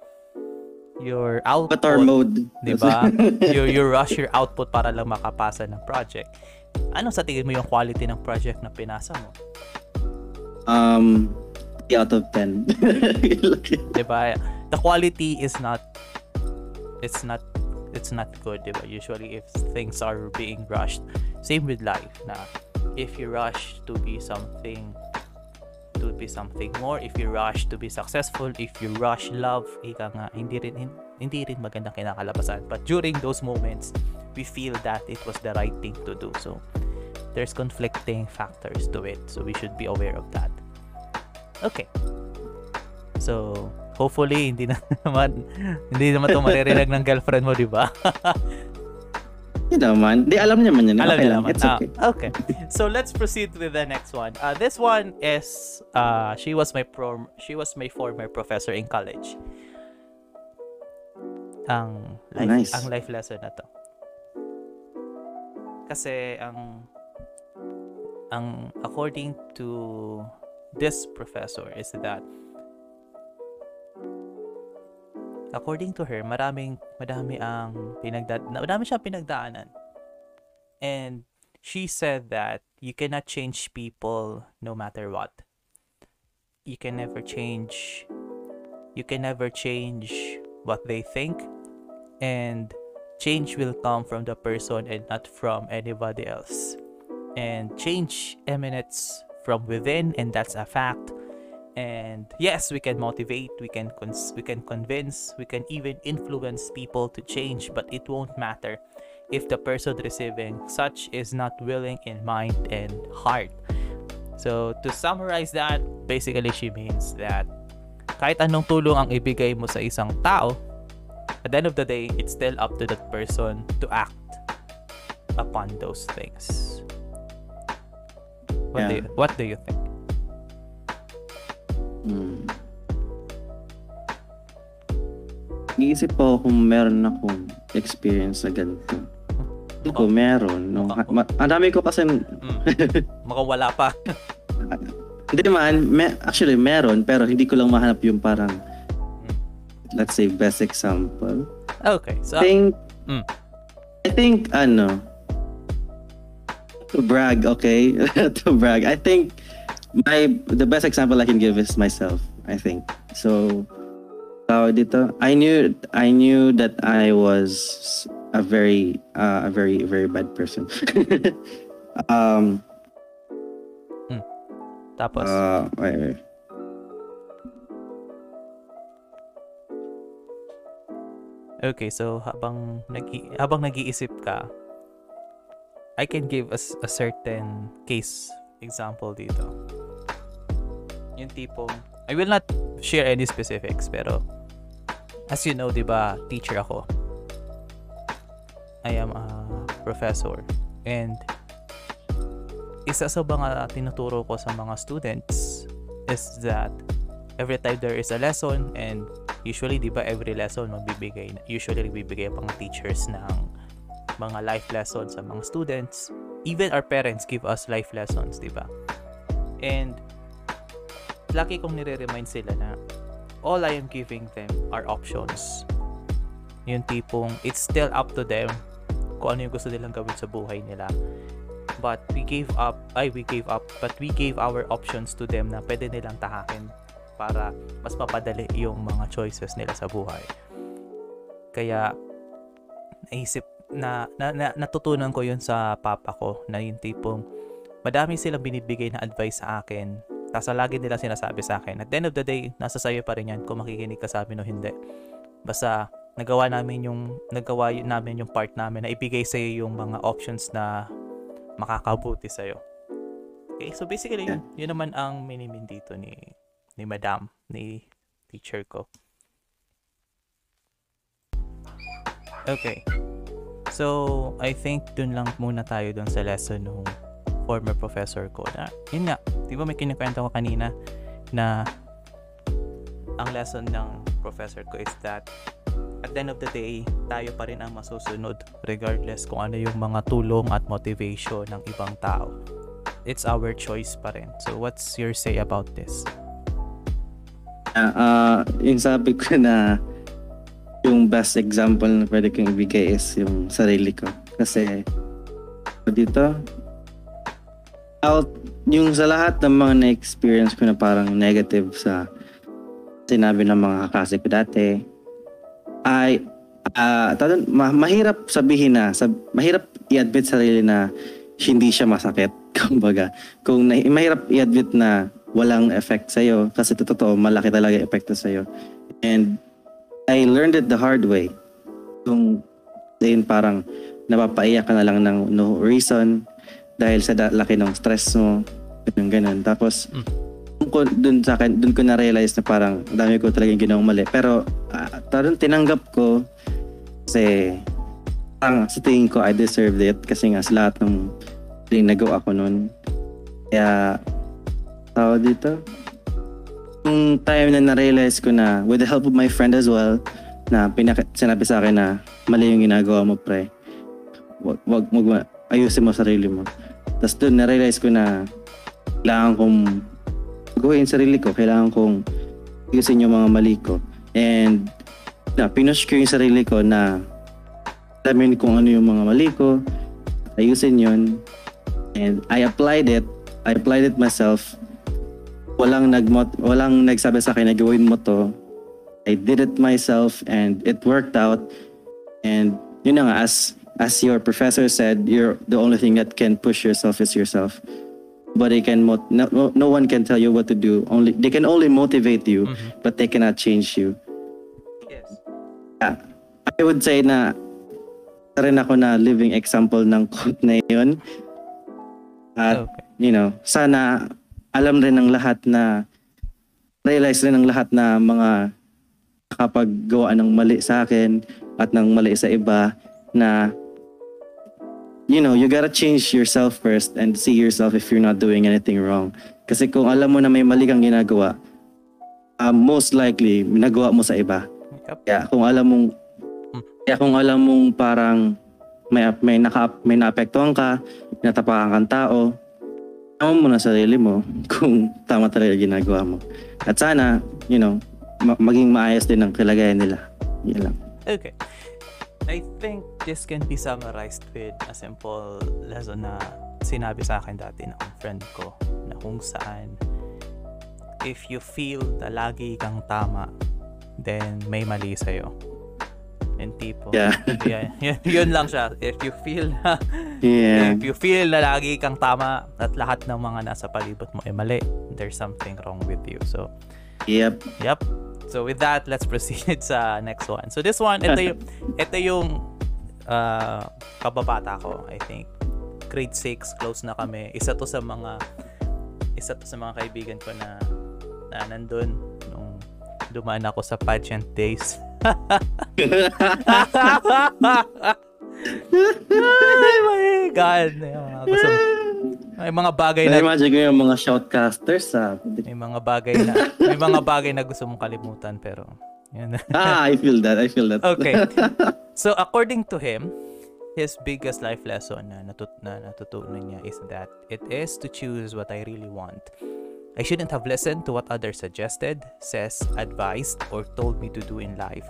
output. Avatar mode. Diba? you rush your output para lang makapasa ng project. Ano sa tingin mo yung quality ng project na pinasa mo? 3 out of 10. Diba? The quality is not good, diba? Usually, if things are being rushed, same with life, na if you rush to be something more, if you rush to be successful, if you rush love, hindi rin magandang kinakalabasan. But during those moments, we feel that it was the right thing to do. So there's conflicting factors to it, so we should be aware of that. Okay. So hopefully, hindi naman ito maririnig ng girlfriend mo, di ba? Hindi naman. Di, alam naman yun. Alam niya naman. It's okay. Okay. So, let's proceed with the next one. This one is, she was my former professor in college. Ang life lesson na to. Kasi, ang according to this professor is that, according to her, madami siyang pinagdaanan. And she said that you cannot change people no matter what. You can never change what they think. and change will come from the person and not from anybody else. And change emanates from within, and that's a fact. And yes, we can motivate, we can convince, we can even influence people to change, but it won't matter if the person receiving such is not willing in mind and heart. So to summarize that, basically she means that kahit anong tulong ang ibigay mo sa isang tao, at the end of the day, it's still up to that person to act upon those things. What do you think? Iisip po kung meron akong experience na ganito. Ako meron. Ang dami ko kasi... Makawala pa. Hindi naman. Actually, meron. Pero hindi ko lang mahanap yung parang... Let's say, best example. Okay. So, I think, to brag, I think the best example I can give is myself, I think. So... I knew that I was a very bad person. Tapos. Wait. Okay, so habang nag-iisip ka, I can give us a certain case example dito. Yung tipong I will not share any specifics, pero as you know, 'di ba, teacher ako. I am a professor, and isa sa mga tinuturo ko sa mga students is that every time there is a lesson, and usually 'di ba every lesson usually bibigay pang teachers ng mga life lessons sa mga students. Even our parents give us life lessons, 'di ba? And laki kong nire-remind sila na all I am giving them are options. Yung tipong, it's still up to them kung ano yung gusto nilang gawin sa buhay nila. But we gave our options to them na pwede nilang tahakin para mas mapadali yung mga choices nila sa buhay. Kaya, natutunan ko yun sa papa ko, na yung tipong, madami silang binibigay na advice sa akin. Tapos lagi nila sinasabi sa akin, at the end of the day, nasa sayo pa rin yan kung makikinig ka sa amin o hindi. Basta nagawa namin yung part namin na ibigay sa iyo yung mga options na makakabuti sa iyo. Okay, so basically yun naman ang minimin dito ni Madam, ni teacher ko. Okay. So, I think dun lang muna tayo dun sa lesson nung former professor ko na, yun nga, di ba may kinikwento ko kanina na ang lesson ng professor ko is that at the end of the day, tayo pa rin ang masusunod regardless kung ano yung mga tulong at motivation ng ibang tao. It's our choice pa rin. So what's your say about this? Yung sabi ko na yung best example na pwede kong ibigay is yung sarili ko. Kasi dito out yung sa lahat ng mga na-experience ko na parang negative sa sinabi ng mga kaklase ko dati, ay mahirap sabihin na, mahirap i-admit sarili na hindi siya masakit, kumbaga. Mahirap i-admit na walang effect sa'yo, kasi totoo, malaki talaga epekto sa'yo. And I learned it the hard way. Kung din parang napapaiyak ka na lang ng no reason, dahil sa laki ng stress mo, ganun. Tapos, dun sa akin, dun ko na-realize na parang dami ko talagang ginawang mali. Pero, tinanggap ko kasi parang sa tingin ko, I deserved it kasi nga sa lahat ng nagawa ako nun. Kaya, tawag dito, yung time na na-realize ko na with the help of my friend as well, na sinabi sa akin na mali yung ginagawa mo, pre. Wag ayusin mo sarili mo. Tapos doon na-realize ko na kailangan kong gawin sarili ko. Kailangan kong ayusin yung mga mali ko. And pinush ko yung sarili ko na alamin kung ano yung mga mali ko. Ayusin yun. And I applied it. I applied it myself. Walang nagsabi sa akin na gawin mo to. I did it myself and it worked out. And yun na nga, as your professor said, you're the only thing that can push yourself is yourself. But they can no one can tell you what to do. Only they can only motivate you, mm-hmm. but they cannot change you. Yes. I would say na rin ako na living example ng quote na yun. At okay. You know, sana alam rin ng lahat na realize rin ng lahat na mga nakapaggawa ng mali sa akin at ng mali sa iba na you know, you gotta change yourself first and see yourself if you're not doing anything wrong. Kasi kung alam mo na may mali kang ginagawa, most likely, nagawa mo sa iba. Kaya kung alam mong parang may naapektuhan ka, natapakan kang tao, alam mo na sarili mo kung tama talaga ginagawa mo. At sana, you know, maging maayos din ang kalagayan nila. Yan lang. Okay. I think this can be summarized with a simple lesson na sinabi sa akin dati ng friend ko na kung saan if you feel na lagi kang tama, then may mali sa'yo. And tipo, yeah. Yun lang siya. If you feel na lagi kang tama at lahat ng mga nasa palibot mo ay mali, there's something wrong with you. So, yep. So with that, let's proceed sa next one. So this one, ito yung kababata ko, I think. Grade 6, close na kami. Isa to sa mga kaibigan ko na nandun nung dumaan ako sa pageant days. Ay my God. May mga bagay na imagine ko yung mga shoutcasters may mga bagay na gusto mong kalimutan pero yun. I feel that. Okay. So according to him, his biggest life lesson na natutunan niya is that it is to choose what I really want. I shouldn't have listened to what others suggested, advised, or told me to do in life.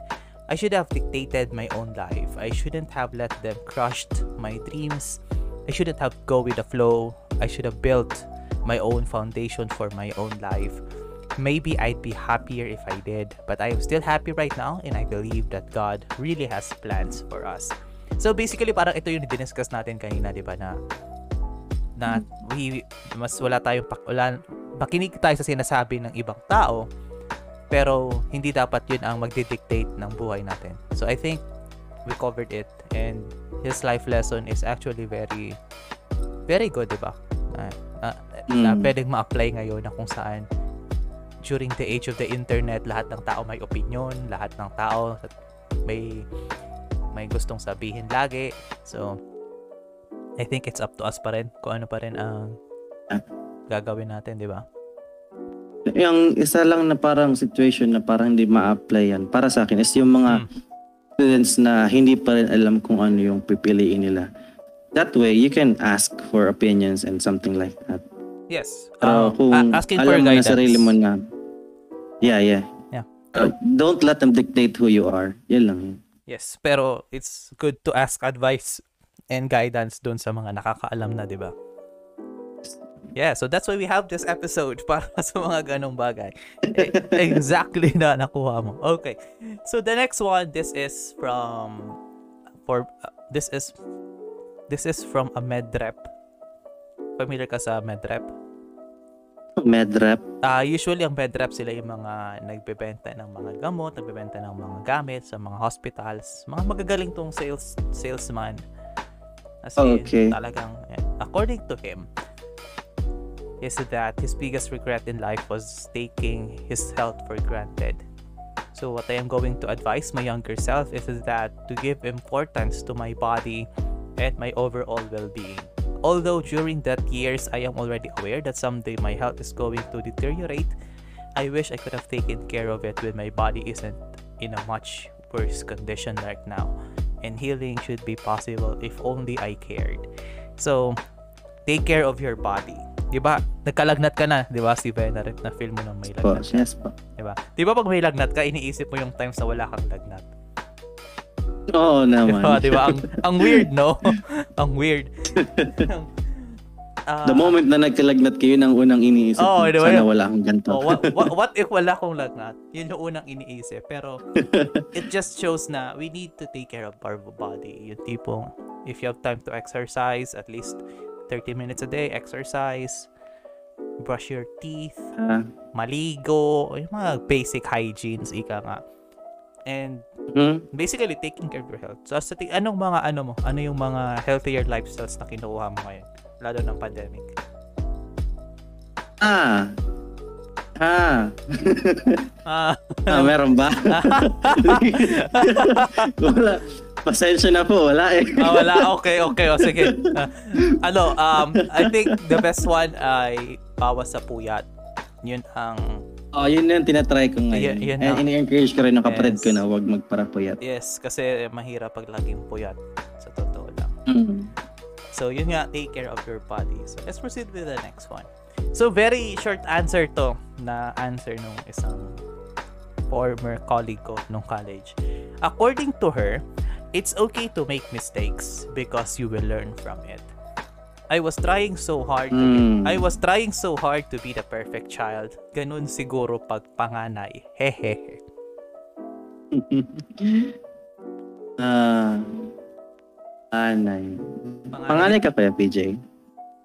I should have dictated my own life. I shouldn't have let them crush my dreams. I shouldn't have go with the flow. I should have built my own foundation for my own life. Maybe I'd be happier if I did, but I am still happy right now and I believe that God really has plans for us. So basically, parang ito yung diniscuss natin kanina, di ba, na mas wala tayong makinig tayo sa sinasabi ng ibang tao, pero hindi dapat yun ang magdidictate ng buhay natin. So I think we covered it, and his life lesson is actually very, very good, diba? Na pwedeng ma-apply ngayon na kung saan during the age of the internet, lahat ng tao may opinion, lahat ng tao may gustong sabihin lagi. So, I think it's up to us pa rin kung ano pa rin ang gagawin natin, diba? Yung isa lang na parang situation na parang hindi ma-apply yan, para sa akin, is yung mga students na hindi pa rin alam kung ano yung pipiliin nila. That way, you can ask for opinions and something like that. Yes. Kung asking for guidance. Alam mo na sarili mo na. Yeah. Don't let them dictate who you are. Yan lang. Yes, pero it's good to ask advice and guidance dun sa mga nakakaalam na, di ba? Yeah, so that's why we have this episode para sa mga ganong bagay. Exactly na nakuha mo. Okay. So the next one, this is from a medrep. Familiar ka sa medrep? Medrep? Usually ang medrep sila yung mga nagbebenta ng mga gamot, nagbebenta ng mga gamit sa mga hospitals, mga magagaling tong salesman. As in, talagang, according to him, is that his biggest regret in life was taking his health for granted. So what I am going to advise my younger self is that to give importance to my body and my overall well-being. Although during that years, I am already aware that someday my health is going to deteriorate, I wish I could have taken care of it when my body isn't in a much worse condition right now. And healing should be possible if only I cared. So, take care of your body. Diba? Nagkalagnat ka na, diba, Stephen? Na feel mo nang may lagnat. Yes po. Diba? Diba pag may lagnat ka, iniisip mo yung times na wala kang lagnat. Oo naman. Diba? Ang weird, no? Ang weird. The moment na nagkalagnat kayo, nang unang iniisip, sana wala akong ganito. What if wala akong lagnat? Yun yung unang iniisip. Pero it just shows na we need to take care of our body. Yung tipong, if you have time to exercise, at least 30 minutes a day, exercise, brush your teeth, maligo, yung mga basic hygienes, ika nga. And basically taking care of your health. So anong mga ano yung mga healthier lifestyles na kinuha mo ngayon lalo ng pandemic? Meron ba? Wala. Pasensya na po, wala eh. Wala. Okay. O, sige. I think the best one ay bawas sa puyat. Yun ang yun yung tinatry ko ngayon. And ini-encourage ko rin ng kapatid ko na huwag magparapuyat. Yes, kasi mahirap pag laging puyat. Sa totoo lang. Mm-hmm. So, yun nga, take care of your body. So, let's proceed with the next one. So, very short answer to na answer nung isang former colleague ko nung college. According to her, it's okay to make mistakes because you will learn from it. I was trying so hard to be the perfect child. Ganun siguro pag panganay. Hehehe. Panganay ka pa, PJ?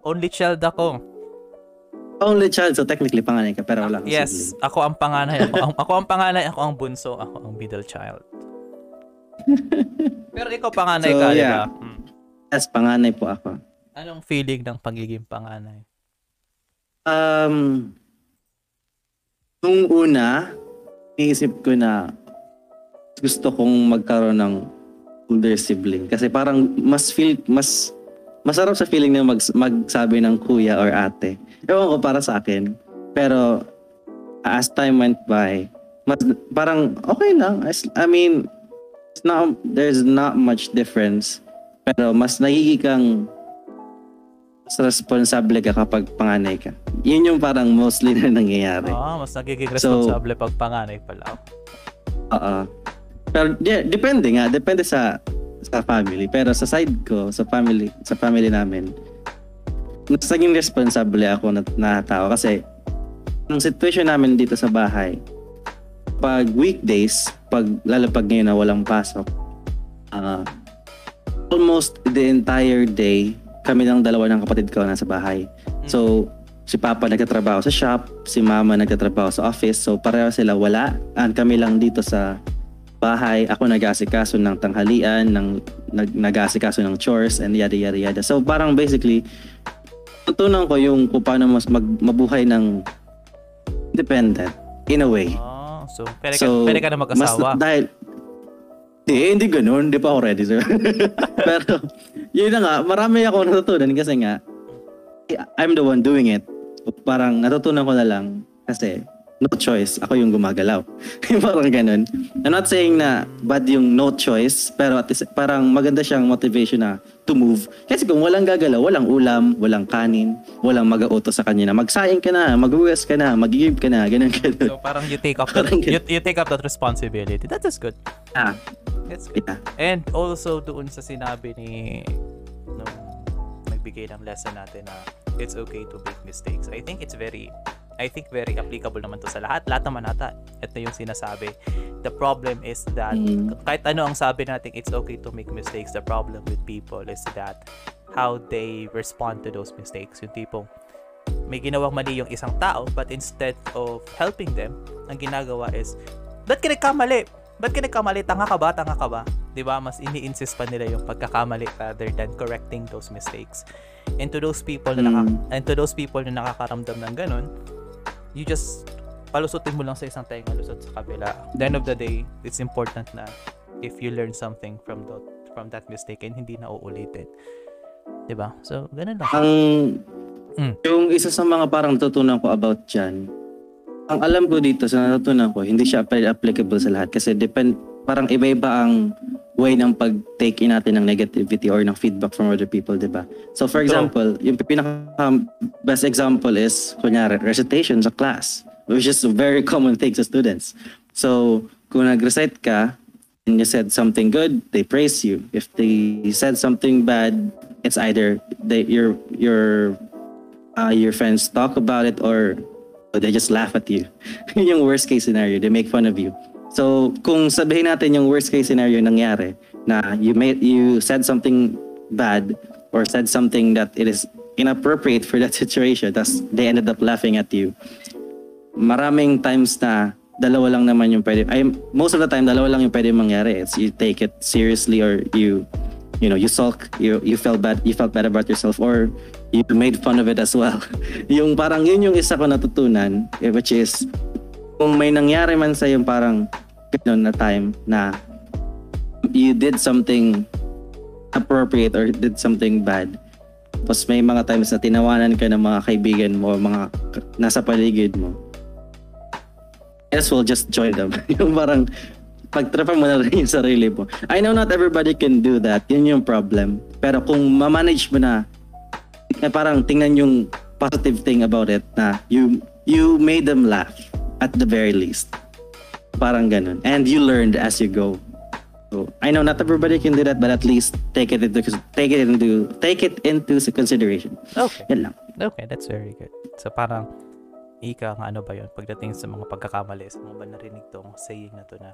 Only child ako. Only child, so technically panganay ka, pero wala. Yes, sibling. Ako ang panganay. Ako ang bunso, ako ang middle child. Pero ikaw panganay ka, yeah. Di ba? Hmm. Yes, panganay po ako. Anong feeling ng pagiging panganay? Nung una, iisip ko na gusto kong magkaroon ng older sibling. Kasi parang masarap sa feeling na magsabi ng kuya or ate. Ewan ko para sa akin. Pero as time went by, parang okay lang. I mean, there's not much difference. Pero mas nagiging mas responsable ka kapag panganay ka. Yun yung parang mostly na nangyayari. Mas nagiging responsable pag panganay pala. Pero yeah, depende sa family. Pero sa side ko, sa family namin, mas naging responsable ako na tao kasi ang situation namin dito sa bahay, pag weekdays, lalo pag ngayon na walang pasok, almost the entire day kami ng dalawa ng kapatid ko nasa bahay. So, si Papa nagtatrabaho sa shop, si Mama nagtatrabaho sa office. So, pareho sila wala. And kami lang dito sa bahay. Ako nag-aasikaso ng tanghalian, nag-aasikaso ng chores, and yada, yada, yada. So, parang basically, natutunan ko yung kung paano mas mabuhay ng independent in a way. So, pwede ka na mag-asawa. Hindi ganun. Hindi pa ako ready. Pero, yun na nga. Marami ako natutunan kasi nga, I'm the one doing it. Parang natutunan ko na lang kasi no choice. Ako yung gumagalaw. Parang ganun. I'm not saying na bad yung no choice, pero at least, parang maganda siyang motivation na to move. Kasi kung walang gagalaw, walang ulam, walang kanin, walang mag-auto sa kanya na magsaing ka na, mag-ugas ka na, mag-give ka na, ganun. So parang you take up that responsibility. That is good. That's good. Yeah. And also doon sa sinabi nung nagbigay ng lesson natin na it's okay to make mistakes. I think very applicable naman to sa lahat. Lahat naman nata. Ito yung sinasabi. The problem is that kahit ano ang sabi natin, it's okay to make mistakes. The problem with people is that how they respond to those mistakes. Yung tipong may ginawang mali yung isang tao, but instead of helping them, ang ginagawa is, ba't kinagkamali? Ba't kinagkamali? Tanga ka ba? Diba? Mas ini-insist pa nila yung pagkakamali rather than correcting those mistakes. And to those people na nakakaramdam ng ganun, you just palusutin mo lang sa isang tayong malusot sa kabila. At the end of the day, it's important na if you learn something from that mistake and hindi na uulitin. Diba? So, ganun lang. Yung isa sa mga parang natutunan ko about dyan, ang alam ko dito sa natutunan ko, hindi siya applicable sa lahat kasi parang iba-iba ang way ng pag-take in natin ng negativity or ng feedback from other people, di ba? So for example, yung pinaka-best example is, kunyari, recitation sa class, which is a very common thing sa students. So kung nag-recite ka and you said something good, they praise you. If they said something bad, it's either your your friends talk about it, or they just laugh at you. Yun yung worst case scenario. They make fun of you. So kung sabihin natin yung worst case scenario nangyari, na you said something bad or said something that it is inappropriate for that situation, tas they ended up laughing at you. Maraming times na dalawa lang naman yung pwede, most of the time dalawa lang yung pwede mangyari. It's you take it seriously, or you know you sulk, you felt bad about yourself, or you made fun of it as well. Yung parang yun yung isa ko natutunan, which is kung may nangyari man sa yung parang ganun na time na you did something appropriate or did something bad, tapos may mga times na tinawanan ka ng mga kaibigan mo, mga nasa paligid mo, yes, we'll just join them. Yung parang pagtrapan mo na rin yung sarili mo. I know not everybody can do that. Yun yung problem. Pero kung ma-manage mo na, parang tingnan yung positive thing about it, na you made them laugh at the very least. Parang ganun. And you learned as you go. So, I know not everybody can do that, but at least take it into consideration. Okay. Yan lang. Okay, that's very good. So parang ika nga ano ba yun pagdating sa mga pagkakamali, sa mga ba narinig tong saying na to na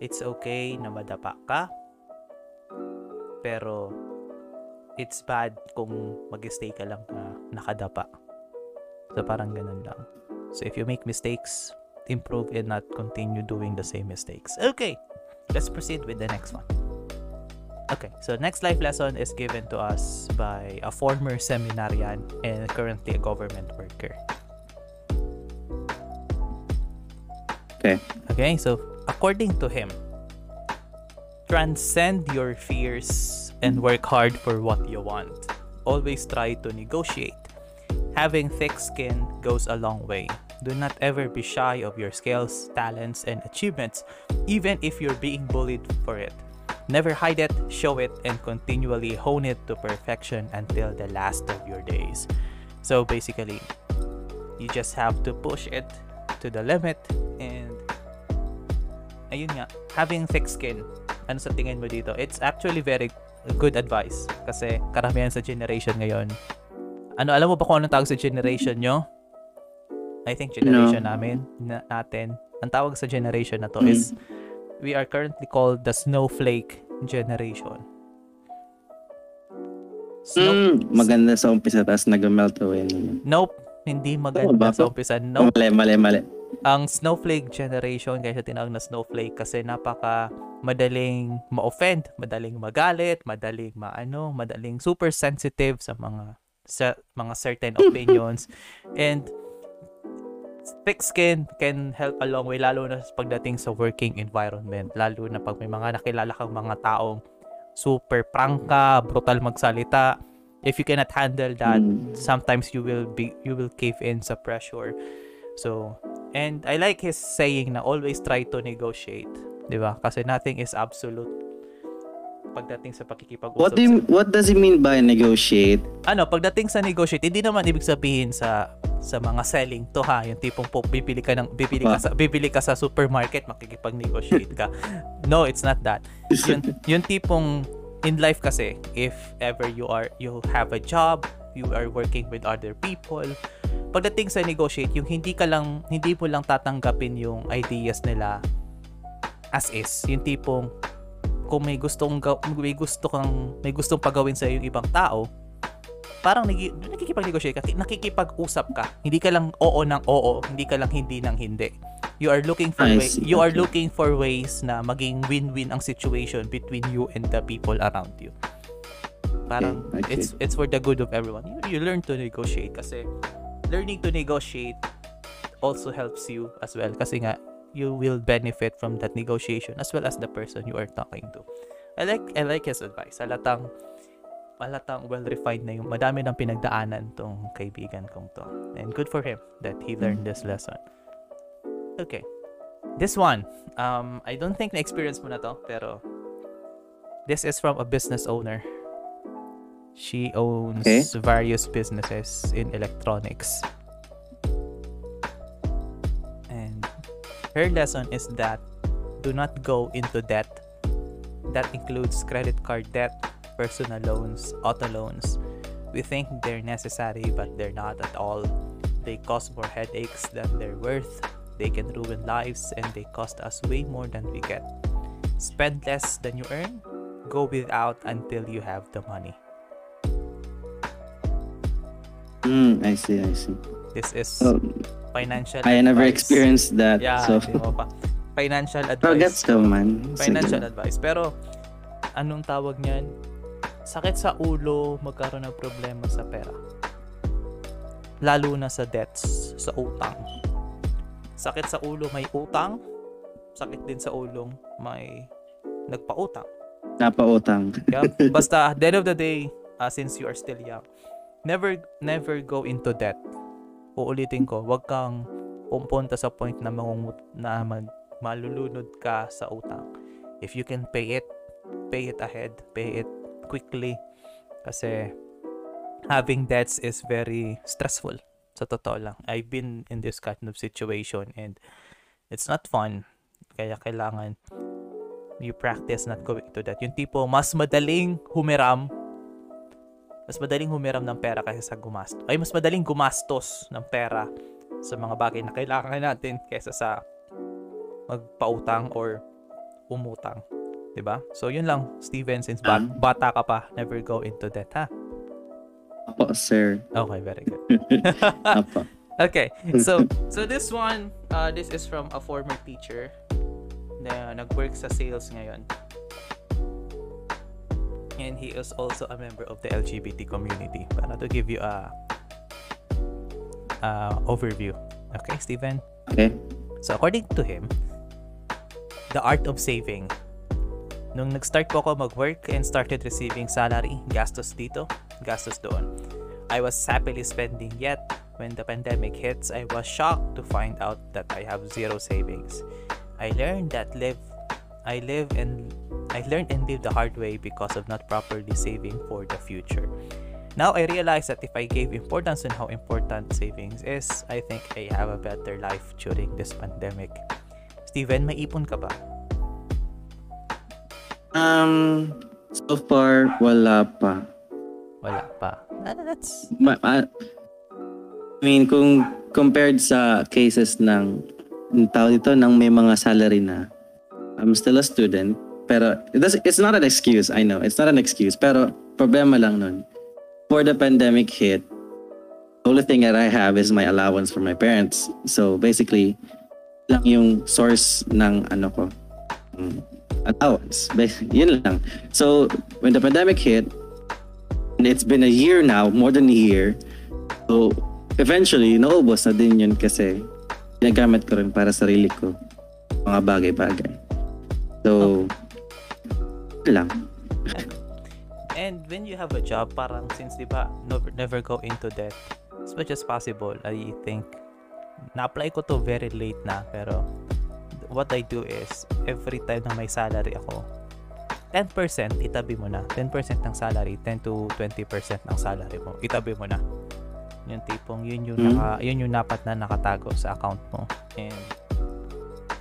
it's okay na madapa ka, pero it's bad kung mag-stay ka lang na nakadapa. So parang ganun lang. So if you make mistakes, improve and not continue doing the same mistakes. Okay, let's proceed with the next one. Okay, so next life lesson is given to us by a former seminarian and currently a government worker. Okay, so according to him, transcend your fears and work hard for what you want. Always try to negotiate. Having thick skin goes a long way. Do not ever be shy of your skills, talents, and achievements, even if you're being bullied for it. Never hide it, show it, and continually hone it to perfection until the last of your days. So basically, you just have to push it to the limit. And ayun nga, having thick skin, ano sa tingin mo dito? It's actually very good advice kasi karamihan sa generation ngayon, ano, alam mo ba kung anong tawag sa generation nyo? I think generation natin, ang tawag sa generation na to is we are currently called the snowflake generation. Maganda sa umpisa, tapos nag-melt away. Nope, hindi maganda sa umpisa. Nope. Mali. Ang snowflake generation, kaya siya tinawag na snowflake kasi napaka madaling ma-offend, madaling magalit, madaling madaling super sensitive sa mga certain opinions. And thick skin can help a long way, lalo na pagdating sa working environment, lalo na pag may mga nakilala kang mga taong super prangka, brutal magsalita. If you cannot handle that, sometimes you will cave in sa pressure. So, and I like his saying na always try to negotiate, 'di ba? Kasi nothing is absolute pagdating sa pakikipag-usap. What does he mean by negotiate? Pagdating sa negotiate, hindi naman ibig sabihin sa mga selling to, ha, yung tipong bibili ka sa supermarket, makikipag-negotiate ka. No, it's not that. Yung tipong in life kasi, if ever you have a job, you are working with other people, pagdating sa negotiate, yung hindi mo lang tatanggapin yung ideas nila as is. Yung tipong kung may gustong pagawin sa yung ibang tao, parang nakikipag-negotiate ka, nakikipag-usap ka. Hindi ka lang oo ng oo, hindi ka lang hindi ng hindi. You are looking for ways na maging win-win ang situation between you and the people around you. Parang it's for the good of everyone. You learn to negotiate kasi learning to negotiate also helps you as well kasi nga you will benefit from that negotiation as well as the person you are talking to. I like his advice. Halatang well-refined na yung madami ng pinagdaanan tong kaibigan kong to. And good for him that he learned this lesson. Okay. This one, I don't think na-experience mo na to, pero this is from a business owner. She owns various businesses in electronics. And her lesson is that do not go into debt. That includes credit card debt, personal loans, auto loans, we think they're necessary but they're not at all. They cause more headaches than they're worth. They can ruin lives and they cost us way more than we get. Spend less than you earn. Go without until you have the money. I see. This is financial advice. I never experienced that. Yeah, so. Financial advice. Pero gets ka man. Financial advice. Pero, anong tawag niyan? Sakit sa ulo, magkaroon ng problema sa pera. Lalo na sa debts, sa utang. Sakit sa ulo, may utang. Sakit din sa ulong, may nagpautang. Napautang. Yeah. Basta, at the end of the day, since you are still young, never go into debt. Uulitin ko, wag kang pumunta sa point na malulunod ka sa utang. If you can pay it ahead, pay it quickly. Kasi having debts is very stressful. Sa totoo lang. I've been in this kind of situation and it's not fun. Kaya kailangan you practice not going to debt. Yung tipo, mas madaling humiram ng pera kaysa sa gumastos. Ay, mas madaling gumastos ng pera sa mga bagay na kailangan natin kaysa sa magpautang or umutang. Diba? So, yun lang, Stephen, since bata ka pa, never go into debt, ha? Apo, sir. Okay, very good. Apo. Okay, so this one, this is from a former teacher na nag-work sa sales ngayon. And he is also a member of the LGBT community. Para to give you a overview. Okay, Stephen? Okay. So, according to him, the art of saving. Nung nag-start po ako mag-work and started receiving salary, gastos dito, gastos doon. I was happily spending, yet when the pandemic hits, I was shocked to find out that I have zero savings. I learned and live the hard way because of not properly saving for the future. Now I realize that if I gave importance on how important savings is, I think I have a better life during this pandemic. Steven, may ipon ka ba? So far, wala pa. That's... I mean, kung compared sa cases ng tao dito nang may mga salary na, I'm still a student. Pero it's not an excuse. I know it's not an excuse. Pero problema lang nun. Before the pandemic hit, the only thing that I have is my allowance from my parents. So basically, lang yung source ng ko allowance. Yun lang. So when the pandemic hit, and it's been a year now, more than a year. So eventually, naubos na din yun kasi ginagamit ko rin para sarili ko mga bagay-bagay. So, lang. And when you have a job, parang since diba, never go into debt as much as possible. I think na-apply ko to very late na, pero what I do is every time na may salary ako, 10% itabi mo na. 10% ng salary, 10 to 20% ng salary mo, itabi mo na. Yung tipong yun yung dapat na nakatago sa account mo. And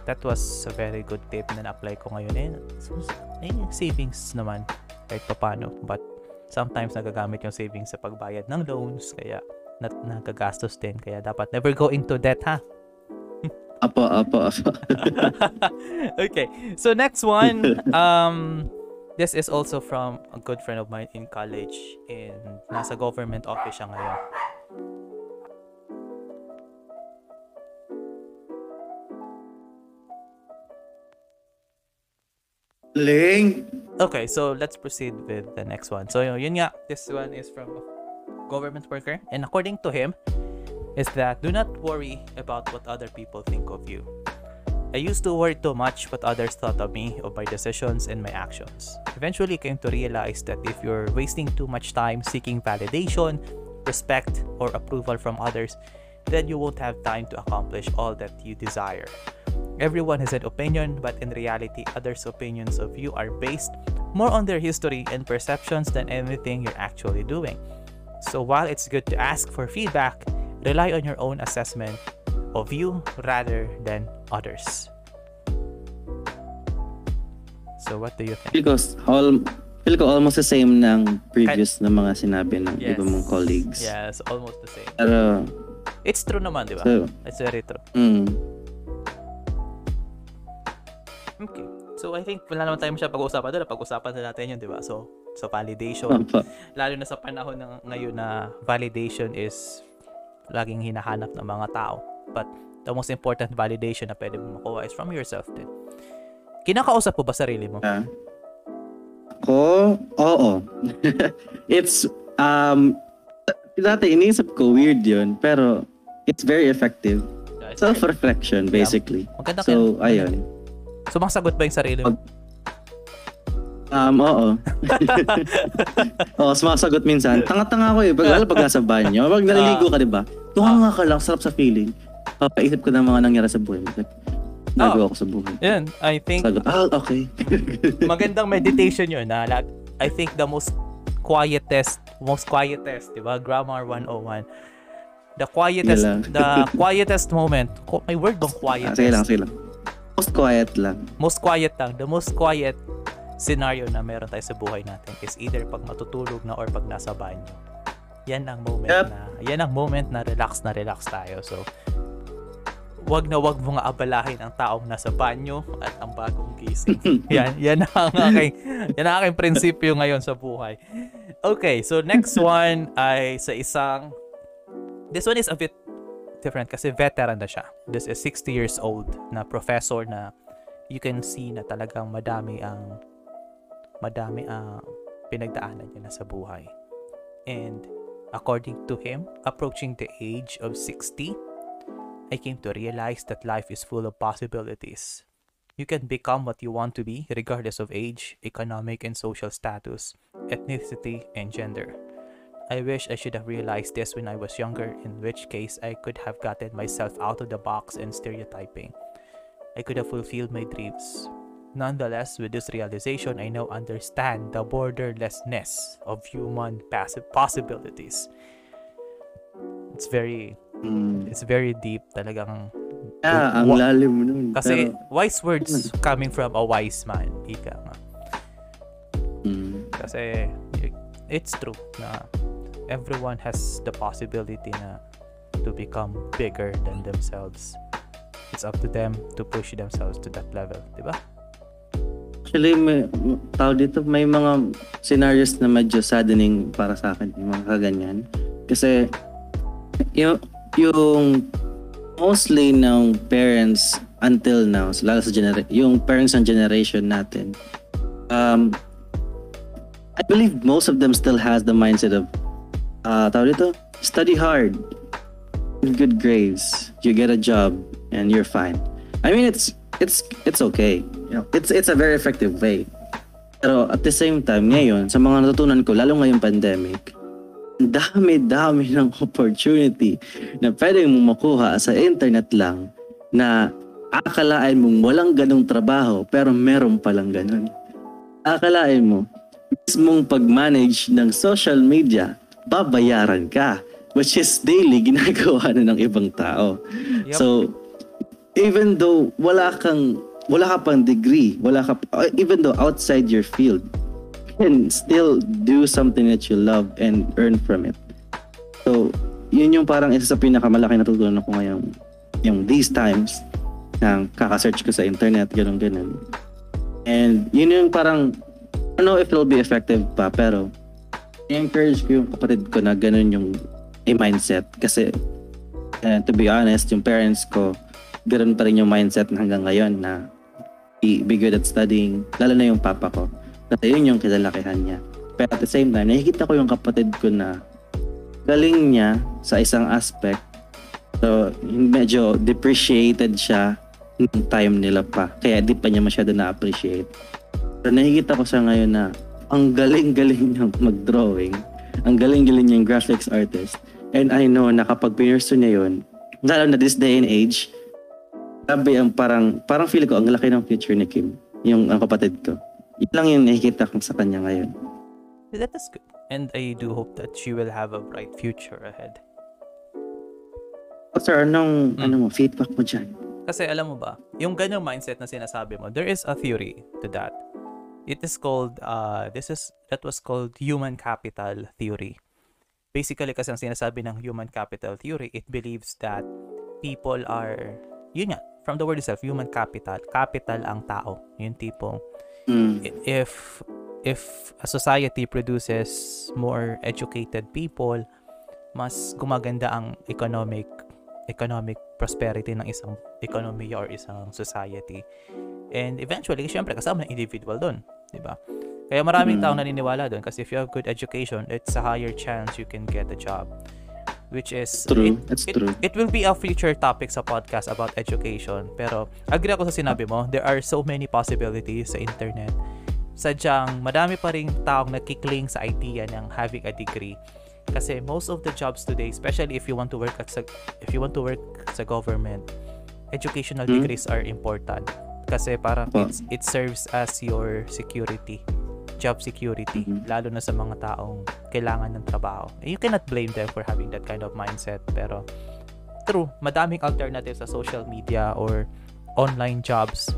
that was a very good tip na na-apply ko ngayon. Eh, savings naman kahit paano. But sometimes nagagamit yung savings sa pagbayad ng loans. Kaya nagagastos din. Kaya dapat never go into debt, ha? Apo. Okay. So next one. This is also from a good friend of mine in college. And nasa government office siya ngayon. Okay, so let's proceed with the next one. So yun nga, this one is from a government worker, and according to him is that do not worry about what other people think of you. I used to worry too much what others thought of me, of my decisions and my actions. Eventually came to realize that if you're wasting too much time seeking validation, respect or approval from others, then you won't have time to accomplish all that you desire. Everyone has an opinion, but in reality, others' opinions of you are based more on their history and perceptions than anything you're actually doing. So while it's good to ask for feedback, rely on your own assessment of you rather than others. So what do you think? Because Feel ko almost the same ng previous na mga sinabi ng yes. iba mong colleagues. Yes, almost the same. Pero, it's true naman, di ba? So, it's very true. Mm. Okay. So, I think wala naman tayo masyadong pag-uusapan doon. Pag-uusapan na natin yun, di ba? So, sa validation. Lalo na sa panahon ng ngayon na validation is laging hinahanap ng mga tao. But, the most important validation na pwede mong makuha is from yourself din. Kinakausap po ba sarili mo? Yeah. Ako? Oo. It's, dati iniisip ko, weird yun, pero it's very effective. Self-reflection, basically. Yeah. So, ayun. So, masagot ba yung sarili mo? Oo. Oo, sumasagot minsan. Tanga-tanga ko eh. Pag nasa banyo, pag naliligo ka, diba? Tunga ka lang, sarap sa feeling. Papaisip ko na mga nangyari sa buhay. Nagawa ko sa buhay. Yan, I think... okay. Magandang meditation yun. Ha? Like, I think the most quietest, di ba? Grammar 101. The quietest moment. May word bang quietest? Sige lang. Most quiet lang. The most quiet scenario na meron tayo sa buhay natin is either pag matutulog na or pag nasa banyo. Yan ang moment na relax tayo. So, wag mong abalahin ang taong nasa banyo at ang bagong gising. Yan ang aking prinsipyo ngayon sa buhay. Okay, so next one ay sa isang... This one is a bit different kasi veteran na siya. This is 60 years old na professor na you can see na talagang madami ang pinagdaanan niya na sa buhay. And according to him, approaching the age of 60, I came to realize that life is full of possibilities. You can become what you want to be regardless of age, economic and social status, ethnicity, and gender. I wish I should have realized this when I was younger, in which case I could have gotten myself out of the box and stereotyping. I could have fulfilled my dreams. Nonetheless, with this realization, I now understand the borderlessness of human possibilities. It's very deep talagang. Ang lalim nun. Kasi wise words coming from a wise man, ika nga. Kasi it's true na everyone has the possibility na to become bigger than themselves. It's up to them to push themselves to that level, di ba? Actually, may mga scenarios na medyo saddening para sa akin, yung mga kaganyan. Kasi yung mostly ng parents until now, lalo sa yung parents ng generation natin, I believe most of them still has the mindset of study hard, good grades, you get a job, and you're fine. I mean, it's okay, you know, it's a very effective way. Pero at the same time, ngayon sa mga natutunan ko, lalo ngayong pandemic, dami-dami ng opportunity na pwede mong makuha sa internet lang na akalain mong walang ganong trabaho pero meron palang ganon. Akalain mo, mismong pag-manage ng social media, babayaran ka. Which is daily ginagawa na ng ibang tao. Yep. So, even though wala ka pang degree, even though outside your field, and still do something that you love and earn from it. So, yun yung parang isa sa pinakamalaki natutunan ko ngayong yung these times na kaka-search ko sa internet, ganun. And yun yung parang, I don't know if it'll be effective pa, pero i-encourage ko yung kapatid ko na ganun yung mindset. Kasi, to be honest, yung parents ko, ganun pa rin yung mindset hanggang ngayon na be good at studying, lalo na yung papa ko. At yun yung kinalakihan niya. Pero at the same time, nakikita ko yung kapatid ko na galing niya sa isang aspect. So, medyo depreciated siya ng time nila pa. Kaya di pa niya masyado na-appreciate. Pero nakikita ko sa ngayon na ang galing-galing niyang mag-drawing. Ang galing-galing niyang graphics artist. And I know na kapag pinurso niya yun, lalo na this day and age, sabi ang parang feel ko, ang laki ng future ni Kim. Yung ang kapatid ko. Yun lang yung nakikita ko sa kanya ngayon. That is good. And I do hope that she will have a bright future ahead. Sir, anong feedback mo dyan? Kasi alam mo ba, yung ganyang mindset na sinasabi mo, there is a theory to that. It is called, that was called human capital theory. Basically, kasi ang sinasabi ng human capital theory, it believes that people are, yun nga, from the word itself, human capital. Capital ang tao. Yung tipong, if a society produces more educated people, mas gumaganda ang economic prosperity ng isang economy or isang society. And eventually, syempre, kasama ng individual doon. Diba? Kaya maraming taong naniniwala doon kasi if you have good education, it's a higher chance you can get a job. Which is... True. It's true. It will be a future topic sa podcast about education. Pero, agree ako sa sinabi mo, there are so many possibilities sa internet. Sadyang, madami pa rin taong nakikling sa idea ng having a degree. Kasi most of the jobs today, especially if you want to work sa government, educational degrees are important kasi parang it serves as your security, job security, lalo na sa mga taong kailangan ng trabaho. You cannot blame them for having that kind of mindset, pero true, madaming alternatives sa social media or online jobs,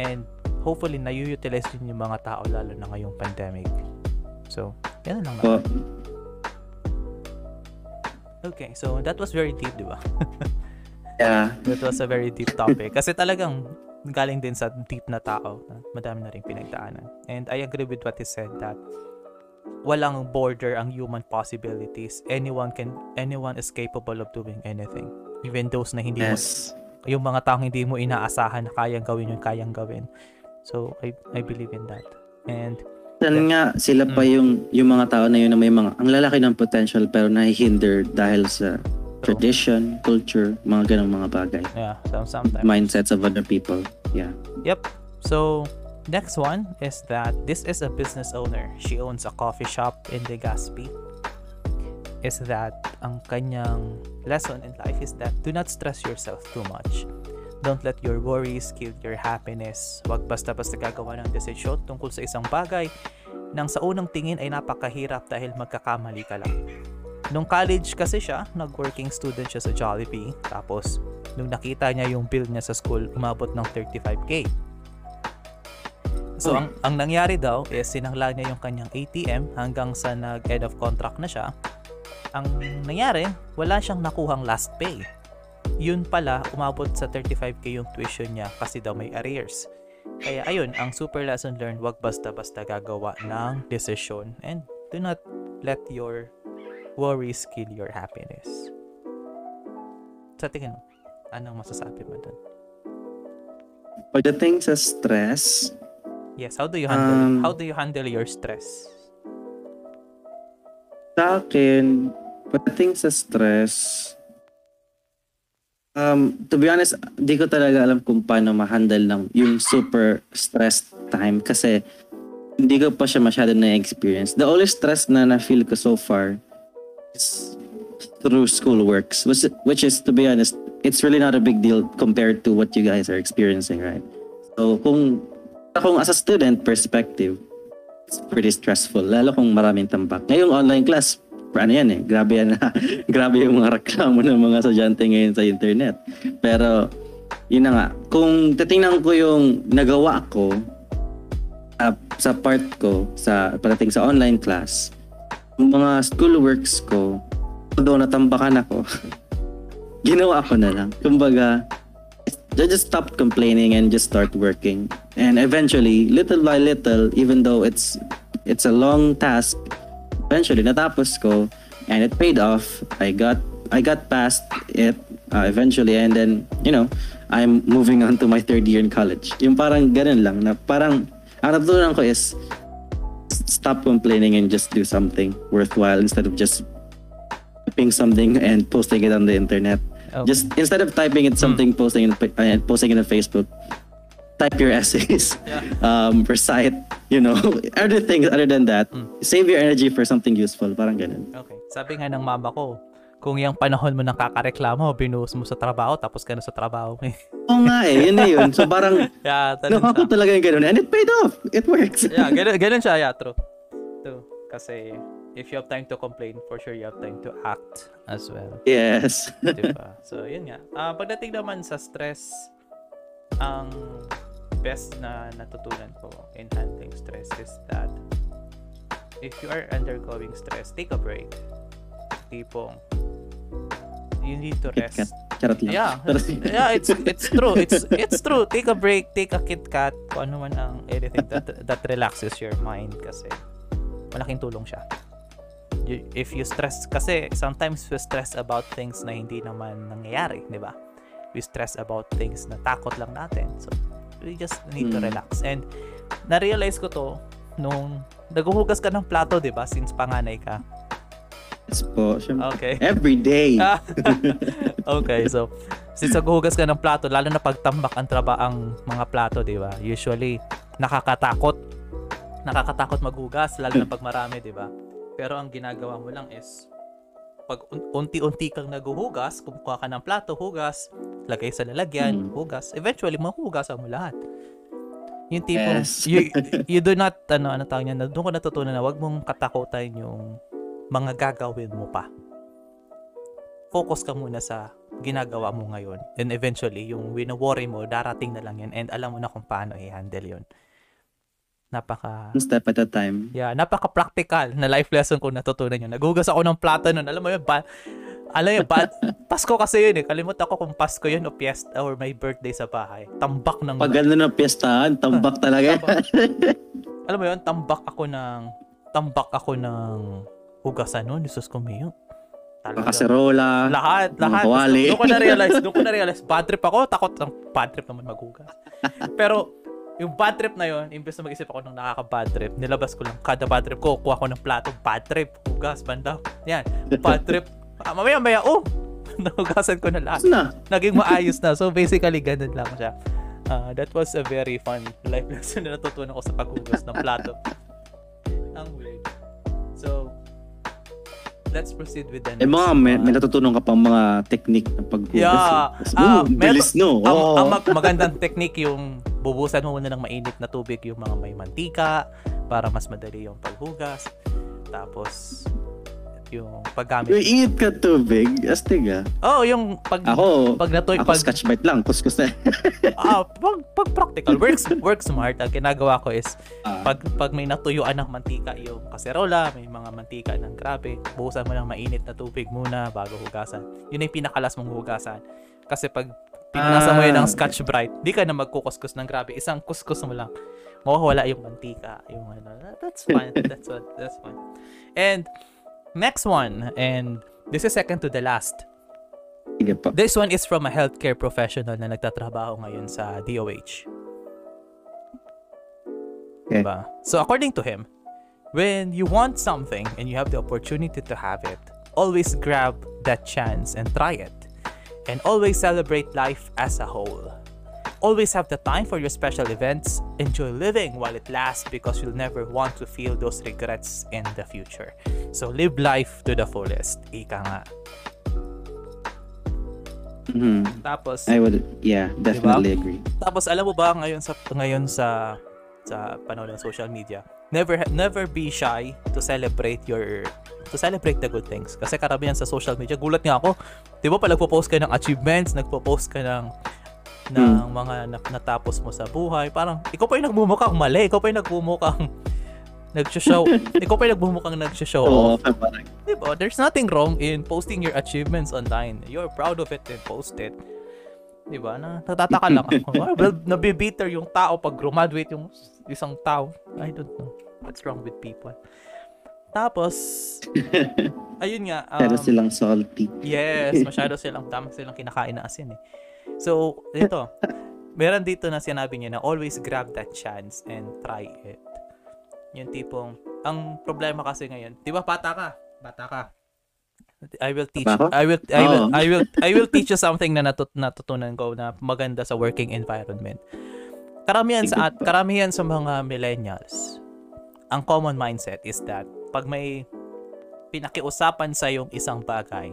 and hopefully na-utilize din yung mga tao lalo na ngayong pandemic. So yan lang naman. Okay, so that was very deep, di ba? Yeah. That was a very deep topic. Kasi talagang galing din sa deep na tao. Madami na rin pinagdaanan. And I agree with what he said that walang border ang human possibilities. Anyone is capable of doing anything. Even those na hindi mo, yung mga taong hindi mo inaasahan na kayang gawin yung kayang gawin. So, I believe in that. And saan nga sila pa yung mga tao na yun na may mga ang lalaki ng potential pero nahihinder dahil sa tradition, culture, mga ganang mga bagay. Yeah, sometimes. Mindsets of other people. Yeah. Yep. So, next one is that this is a business owner. She owns a coffee shop in Legazpi. Is that ang kanyang lesson in life is that do not stress yourself too much. Don't let your worries kill your happiness. Huwag basta-basta gagawa ng desisyon tungkol sa isang bagay nang sa unang tingin ay napakahirap dahil magkakamali ka lang. Nung college kasi siya, nag-working student siya sa Jollibee. Tapos, nung nakita niya yung bill niya sa school, umabot ng 35K. So, ang nangyari daw is sinangla niya yung kanyang ATM hanggang sa nag-end of contract na siya. Ang nangyari, wala siyang nakuhang last pay. Yun pala, umabot sa 35K yung tuition niya kasi daw may arrears. Kaya ayun, ang super lesson learned, wag basta-basta gagawa ng decision and do not let your worries kill your happiness. Sa tingin mo, anong masasabi mo dun? Pagdating sa stress, yes, how do you handle your stress? Sa akin, pagdating sa stress, to be honest, di ko talaga alam kung paano ma-handle ng yung super stress time kasi hindi ko pa siya masyado na-experience. The only stress na na-feel ko so far is through school works, which is, to be honest, it's really not a big deal compared to what you guys are experiencing, right? So, kung as a student perspective, it's pretty stressful, lalo kung maraming tambak. Ngayong online class, ano yan eh, grabe yan na. Grabe yung mga reklamo ng mga estudyante ngayon sa internet. Pero, yun na nga. Kung titingnan ko yung nagawa ko sa part ko, sa parating sa online class, yung mga school works ko, although natambakan ako, ginawa ko na lang. Kumbaga, I just stopped complaining and just start working. And eventually, little by little, even though it's a long task, eventually natapos ko and it paid off. I got past it eventually, and then you know I'm moving on to my third year in college. Yung parang ganun lang na parang ang natutunan ko is stop complaining and just do something worthwhile instead of just typing something and posting it on the internet. Okay. Just instead of typing it something posting it on Facebook, type your essays, recite, you know, other things other than that. Save your energy for something useful, parang ganun. Okay. Sabi nga ng mama ko, kung yung panahon mo nang kakareklamo, binuhos mo sa trabaho, tapos ka na sa trabaho. Oo nga eh, yun na yun. So parang, nakuha ko talaga yung ganun. And it paid off. It works. Yeah, ganun siya. Yeah, true. Kasi, if you have time to complain, for sure you have time to act as well. Yes. Diba? So, yun nga. Pagdating naman sa stress, ang best na natutunan ko in handling stress is that if you are undergoing stress, take a break. Tipong, you need to rest. Charot lang. Yeah, yeah, it's true. It's true. Take a break, take a Kit Kat, kung ano man ang anything that relaxes your mind kasi malaking tulong siya. If you stress, kasi sometimes we stress about things na hindi naman nangyayari, di ba? We stress about things na takot lang natin. So, we just need to relax. And na-realize ko to nung naghuhugas ka ng plato, di ba? Since panganay ka. Yes po, syempre. Okay. Every day. Okay, so since naghuhugas ka ng plato, lalo na pagtambak ang mga plato, di ba? Usually, nakakatakot maghugas, lalo na pag marami, di ba? Pero ang ginagawa mo lang is pag unti-unti kang naghuhugas, kumukuha ka ng plato, hugas, lagay sa lalagyan, hugas, eventually mahuhugasan mo lahat. Yung tipong, yes. you do not, ano tawag niya, doon ko natutunan na huwag mong katakutan yung mga gagawin mo pa. Focus ka muna sa ginagawa mo ngayon. And eventually, yung wina-worry mo, darating na lang yun and alam mo na kung paano i-handle yun. Step at a time. Yeah, napaka-practical na life lesson ko natutunan yun. Naghugas ako ng plato nun. Alam mo yun, Pasko kasi yun eh. Kalimutan ko kung Pasko yun o piyesta or may birthday sa bahay. Tambak ng... Pag gano'n ng piyestahan, tambak talaga. Alam mo yun, tambak ako ng hugasan nun, Jesus ko mayo. Kaserola. Lahat. Doon ko na-realize. Bad trip ako. Takot ng bad trip naman maghugas. Pero, yung bad trip na yun, imbes na mag-isip ako ng nakaka-bad trip, nilabas ko lang kada bad trip ko, kuha ko ng plato, bad trip, hugas, banda. Yan, bad trip. Mamaya, nahugasan ko na lahat. Naging maayos na. So basically, ganun lang siya. That was a very fun life lesson na natutunan ko sa paghugas ng plato. Ang weird. So, let's proceed with the next. May natutunan ka pang mga technique ng paghugas. Yeah. Bilis, no? Magandang technique yung bubusan mo muna ng mainit na tubig yung mga may mantika para mas madali yung paghugas. Tapos, yung paggamit. Yung init ka tubig? Astiga? Oo, yung pag... Ako scotch bite lang. Kuskus na. Pag practical. Work smart. Ang ginagawa ko is, pag may natuyuan ng mantika yung kaserola, may mga mantika ng grabe, buhusan mo ng mainit na tubig muna bago hugasan. Yun yung pinakalas mong hugasan. Kasi pag pinasa mo yun ng Scotch Brite, di ka na magkukuskus ng grabe. Isang kuskus mo lang. Mawawala yung mantika. Yung ano. That's fun. That's fun. And next one. And this is second to the last. Sige pa. This one is from a healthcare professional na nagtatrabaho ngayon sa DOH. Okay. Diba? So according to him, when you want something and you have the opportunity to have it, always grab that chance and try it. And always celebrate life as a whole. Always have the time for your special events. Enjoy living while it lasts because you'll never want to feel those regrets in the future. So live life to the fullest. Ika nga. Mm-hmm. Tapos I would, yeah, definitely diba? Agree. Tapos alam mo ba ngayon sa panahon ng social media, never be shy to celebrate the good things. Kasi karamihan sa social media, gulat nga ako. Di ba pala nagpo-post ka ng achievements, nagpo-post ka ng mga natapos mo sa buhay. Parang, ikaw pa yung nagmumukhang mali. Ikaw pa yung nagmumukhang nagsho-show off. Di ba? There's nothing wrong in posting your achievements online. You're proud of it and post it. Di ba? Natataka lang ako. Well, nabibitter yung tao pag graduate yung isang tao. I don't know. What's wrong with people? Tapos, ayun nga. Masyado silang salty. Yes, tama silang kinakain na asin eh. So, ito. Meron dito na sinabi niya na always grab that chance and try it. Yung tipong, ang problema kasi ngayon, di ba bata ka. I will teach you something na natutunan ko na maganda sa working environment. Karamihan sa mga millennials, ang common mindset is that pag may pinakiusapan sa yung isang bagay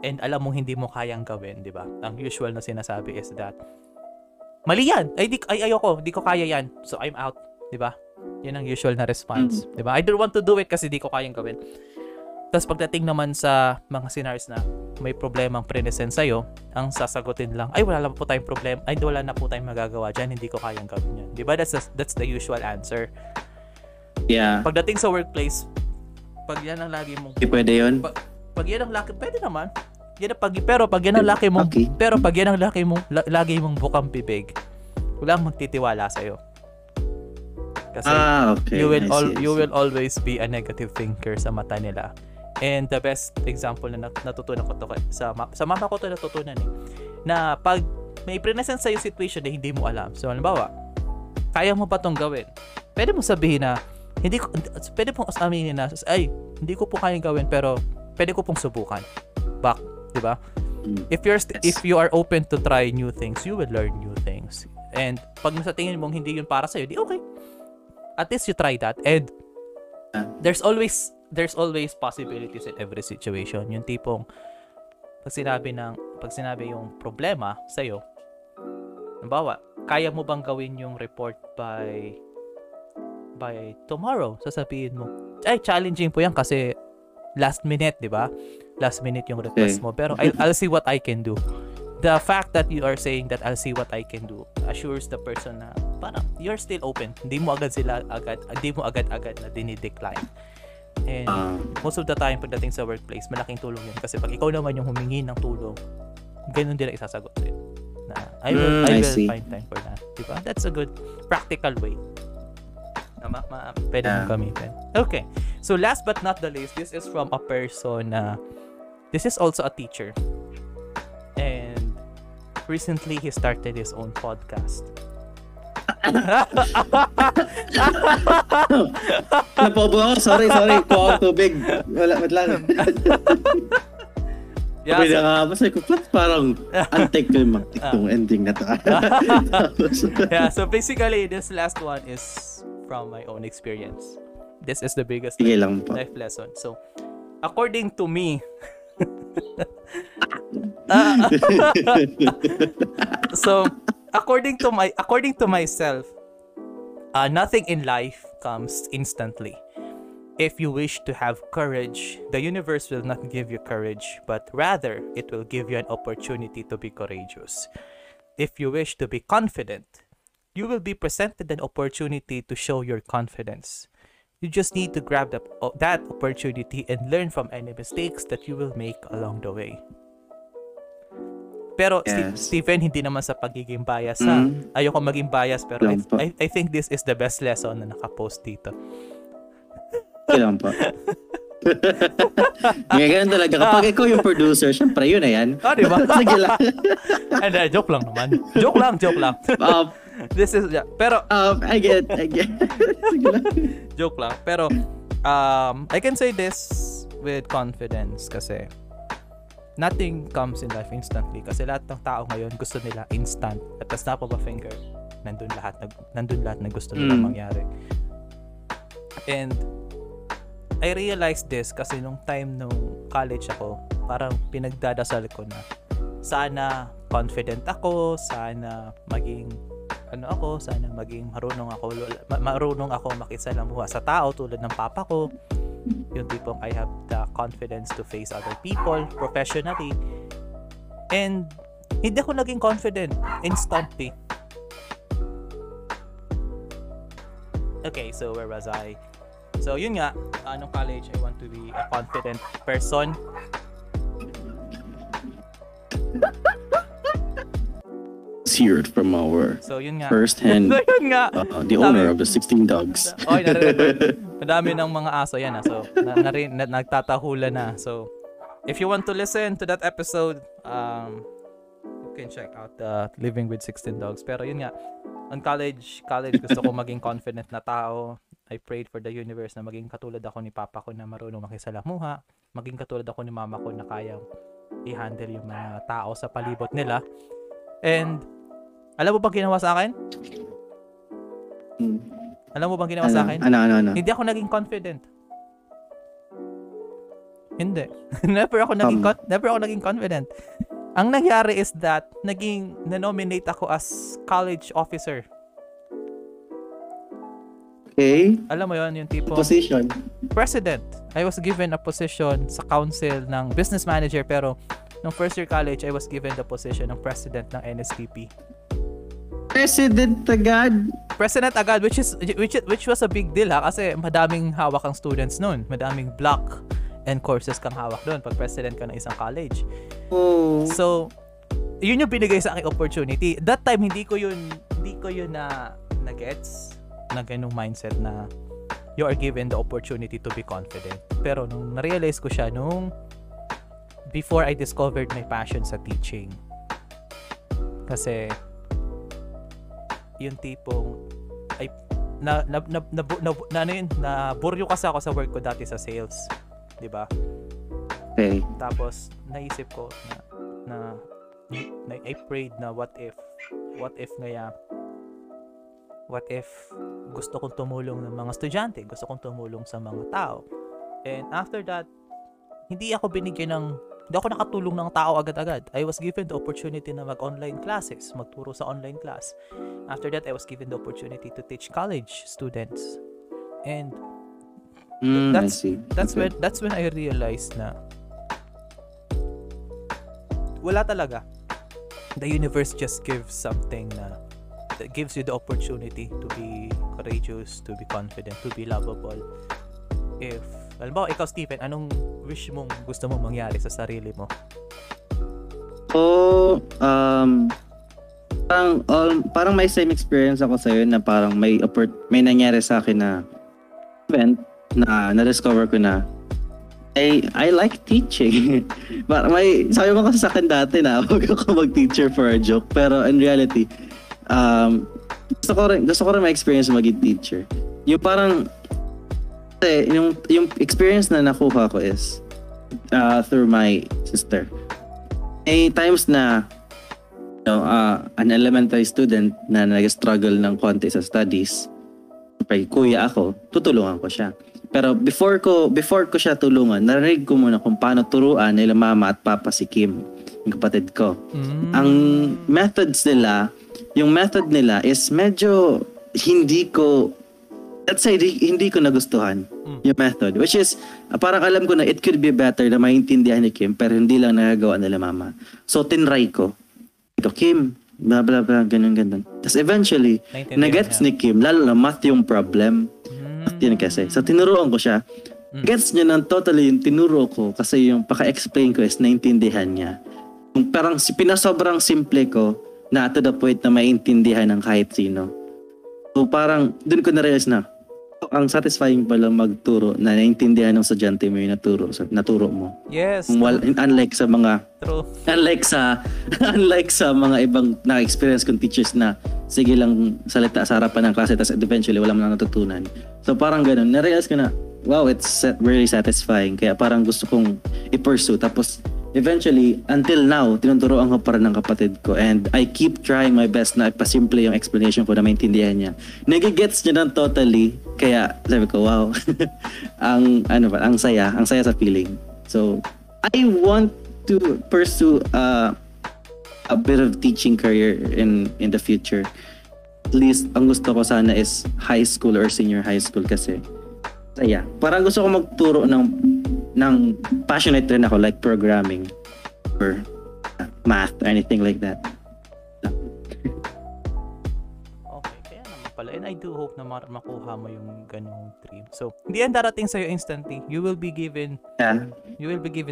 and alam mong hindi mo kayang gawin, di ba? Ang usual na sinasabi is that mali yan. Ayoko, di ko kaya yan. So I'm out, di ba? Yan ang usual na response, di ba? I don't want to do it kasi di ko kayang gawin. Tapos pagdating naman sa mga scenarios na may problemang pre-present sa'yo, ang sasagutin lang, ay wala lang po tayong problema, ay wala na po tayong magagawa dyan, hindi ko kayang gawin yan. Diba? That's the usual answer. Yeah. Pagdating sa workplace, pag yan ang lagi mong... Pwede yun? Pag yan ang laki, pwede naman. Yan ang pag yan ang laki mong... Okay. Pero pag yan ang lagi mong bukang bibig, wala ang magtitiwala sa'yo. Kasi okay. you will always be a negative thinker sa mata nila. And the best example na natutunan ko to sa mama ko to natutunan na pag may present sa yung situation na hindi mo alam. So halimbawa, kaya mo pa tong gawin. Pwede mo sabihin na pwede pong aminin na ay hindi ko po kayang gawin pero pwede ko pong subukan. Back, 'di ba? If you are open to try new things, you will learn new things. And pag sa tingin mong hindi yun para sa iyo, di okay. At least you try that. And there's always possibilities in every situation. Yung tipong pag sinabi yung problema sa iyo. Halimbawa, kaya mo bang gawin yung report by tomorrow? Sasabihin mo, ay challenging po yan kasi last minute, 'di ba? Last minute yung request mo. Pero I'll see what I can do. The fact that you are saying that I'll see what I can do assures the person na parang you're still open. Hindi mo agad-agad na dinidecline. And most of the time pagdating sa workplace, malaking tulong yun kasi pag ikaw naman yung humingi ng tulong, ganun din ang isasagot sa'yo. Na I will find time for that. Diba? That's a good practical way na pwede mong gamitin. Okay. So last but not the least, this is from a person na this is also a teacher. And recently he started his own podcast. Napobo ako. Sorry. Kuha ko tubig. Wala. Yeah, okay, basta ko parang anticlimactic tong ending na to. Yeah, so basically this last one is from my own experience. This is the biggest life lesson. So, according to me, so according to myself, nothing in life comes instantly. If you wish to have courage, the universe will not give you courage, but rather it will give you an opportunity to be courageous. If you wish to be confident, you will be presented an opportunity to show your confidence. You just need to grab that opportunity and learn from any mistakes that you will make along the way. Pero Stephen, hindi naman sa pagiging bias. Ayoko maging bias pero I think this is the best lesson na nakapost dito. Kailan po? Ganyan talaga. Kapag ikaw yung producer, syempre yun na yan. Oh, diba? Sige lang. And, joke lang naman. Joke lang. This is pero I get. Joke lang. Pero I can say this with confidence kasi nothing comes in life instantly kasi lahat ng tao ngayon gusto nila instant at the snap of a finger nandun lahat na gusto nila mangyari. And I realized this kasi nung time nung college ako, parang pinagdadasal ko na sana confident ako, sana maging marunong ako makisalamuha sa tao tulad ng papa ko. Yung tipong I have the confidence to face other people professionally. And hindi ako naging confident instantly. Okay, so where was I? So yun nga, nung college I want to be a confident person. Heard from our first-hand the owner of the 16 dogs. Oy, madami ng mga aso yan. So, nagtatahula na. So, if you want to listen to that episode, you can check out Living with 16 Dogs. Pero yun nga, on college gusto ko maging confident na tao. I prayed for the universe na maging katulad ako ni papa ko na marunong makisalamuha, maging katulad ako ni mama ko na kayang i-handle yung mga tao sa palibot nila. And alam mo bang ginawa sa akin? Ano? Hindi ako naging confident. Hindi. Never ako naging confident. Ang nangyari is that naging nanominate ako as college officer. Okay. Alam mo yon, yung tipo position. President. I was given a position sa council ng business manager pero nung first year college, I was given the position ng president ng NSPP. President agad, which was a big deal, ha, kasi madaming hawak ang students noon, madaming block and courses kang hawak doon pag president ka ng isang college. Oh. So, yun yung binigay sa aking opportunity. That time hindi ko yun na gets, na ganung mindset na you are given the opportunity to be confident. Pero nung na-realize ko siya nung before I discovered my passion sa teaching. Kasi yung tipong ay naburyo kasi ako sa work ko dati sa sales, 'di ba? Okay. Tapos naisip ko na I prayed na what if gusto kong tumulong ng mga estudyante, gusto kong tumulong sa mga tao. And after that, hindi ako nakatulong ng tao agad-agad. I was given the opportunity na mag-online classes, magturo sa online class. After that, I was given the opportunity to teach college students. And that's when I realized na wala talaga. The universe just gives something that gives you the opportunity to be courageous, to be confident, to be lovable. If, halimbawa, ikaw, Stephen, anong wish mong gusto mong mangyari sa sarili mo? Parang may same experience ako sa'yo na parang may nangyari sa akin na event na na-discover ko na I like teaching. Parang sabi mo kasi sa akin dati na huwag ako mag-teacher for a joke, pero in reality, gusto ko rin ma-experience maging teacher. Yung parang yung experience na nakuha ko is through my sister. May times na an elementary student na nag-struggle ng konti sa studies, pag kuya ako, tutulungan ko siya. Pero before ko siya tulungan, narinig ko muna kung paano turuan nila mama at papa si Kim, yung kapatid ko. Mm. Yung method nila is medyo hindi ko nagustuhan yung method. Which is, parang alam ko na it could be better na maintindihan ni Kim, pero hindi lang nagagawa nila mama. So, tinry ko. Ito, Kim, blah, blah, blah, ganun. Tapos eventually, nagets ni Kim, lalo na math yung problem. Math yun kasi. So, tinuruan ko siya. Gets niya ng totally yung tinuro ko kasi yung paka-explain ko is naintindihan niya. Yung parang pinasobrang simple ko, na to the point na maintindihan ng kahit sino. So parang dun ko na-realize na ang satisfying pala magturo na naintindihan ng estudyante mo yung naturo mo. Yes. Unlike sa mga ibang na-experience kong teachers na sige lang salita sa harapan ng klase tapos eventually wala mo lang natutunan. So parang ganun, na-realize ko na wow, it's really satisfying. Kaya parang gusto kong i-pursue. Tapos eventually, until now, tinuturoan ko para ng kapatid ko and I keep trying my best na ipasimple yung explanation ko na maintindihan niya. Nagigets niya ng totally, kaya sabi ko, wow, ang saya sa feeling. So, I want to pursue a bit of teaching career in the future. At least, ang gusto ko sana is high school or senior high school kasi saya. Parang gusto ko magturo ng passionate rin ako like programming or math or anything like that. Okay, kaya naman pala. And I do hope na makuha mo yung ganung dream. So, hindi yan darating sa'yo instantly. You will be given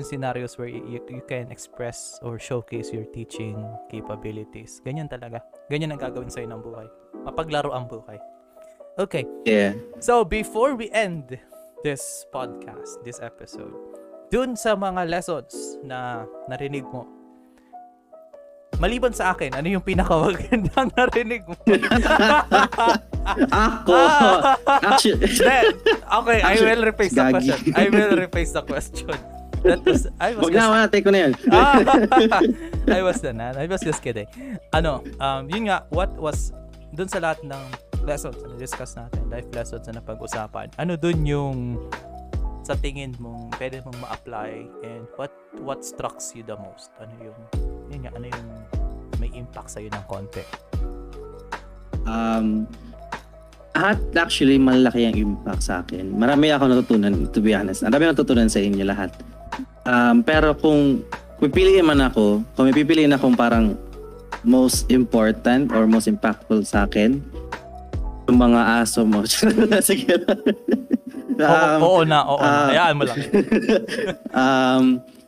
scenarios where you can express or showcase your teaching capabilities. Ganyan talaga. Ganyan ang gagawin sa'yo ng buhay. Mapaglaro ang buhay. Okay. Yeah. So, before we end this podcast, this episode, dun sa mga lessons na narinig mo, maliban sa akin, ano yung pinakamagandang narinig mo? Ako! I will rephrase the question. Take ko na yan. I was just kidding. Yun nga, what was, dun sa lahat ng lessons na discuss natin, life lessons na napag-usapan, ano dun yung sa tingin mong pwede mong ma-apply and what strikes you the most? Ano yung may impact sa'yo ng konti? At actually, malaki ang impact sa akin. Marami ako natutunan, to be honest. Marami natutunan sa inyo lahat. Pero kung pipiliin man ako, kung may pipiliin akong parang most important or most impactful sa akin, yung mga aso mo. Sige na. Oo na. Hayaan mo lang.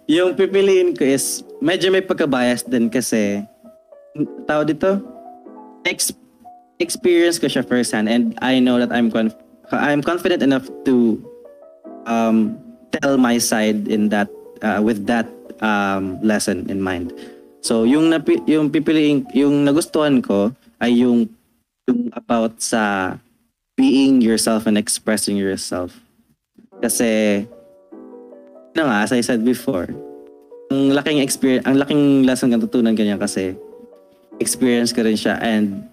Yung pipiliin ko is, medyo may pagka-bias din kasi, tao dito, experience ko siya first hand, and I know that I'm confident enough to tell my side in that with that lesson in mind. So yung nagustuhan ko ay yung about sa being yourself and expressing yourself. Kasi na nga, as I said before, ang laking lesson kang tutunan kanya kasi experience ko rin siya, and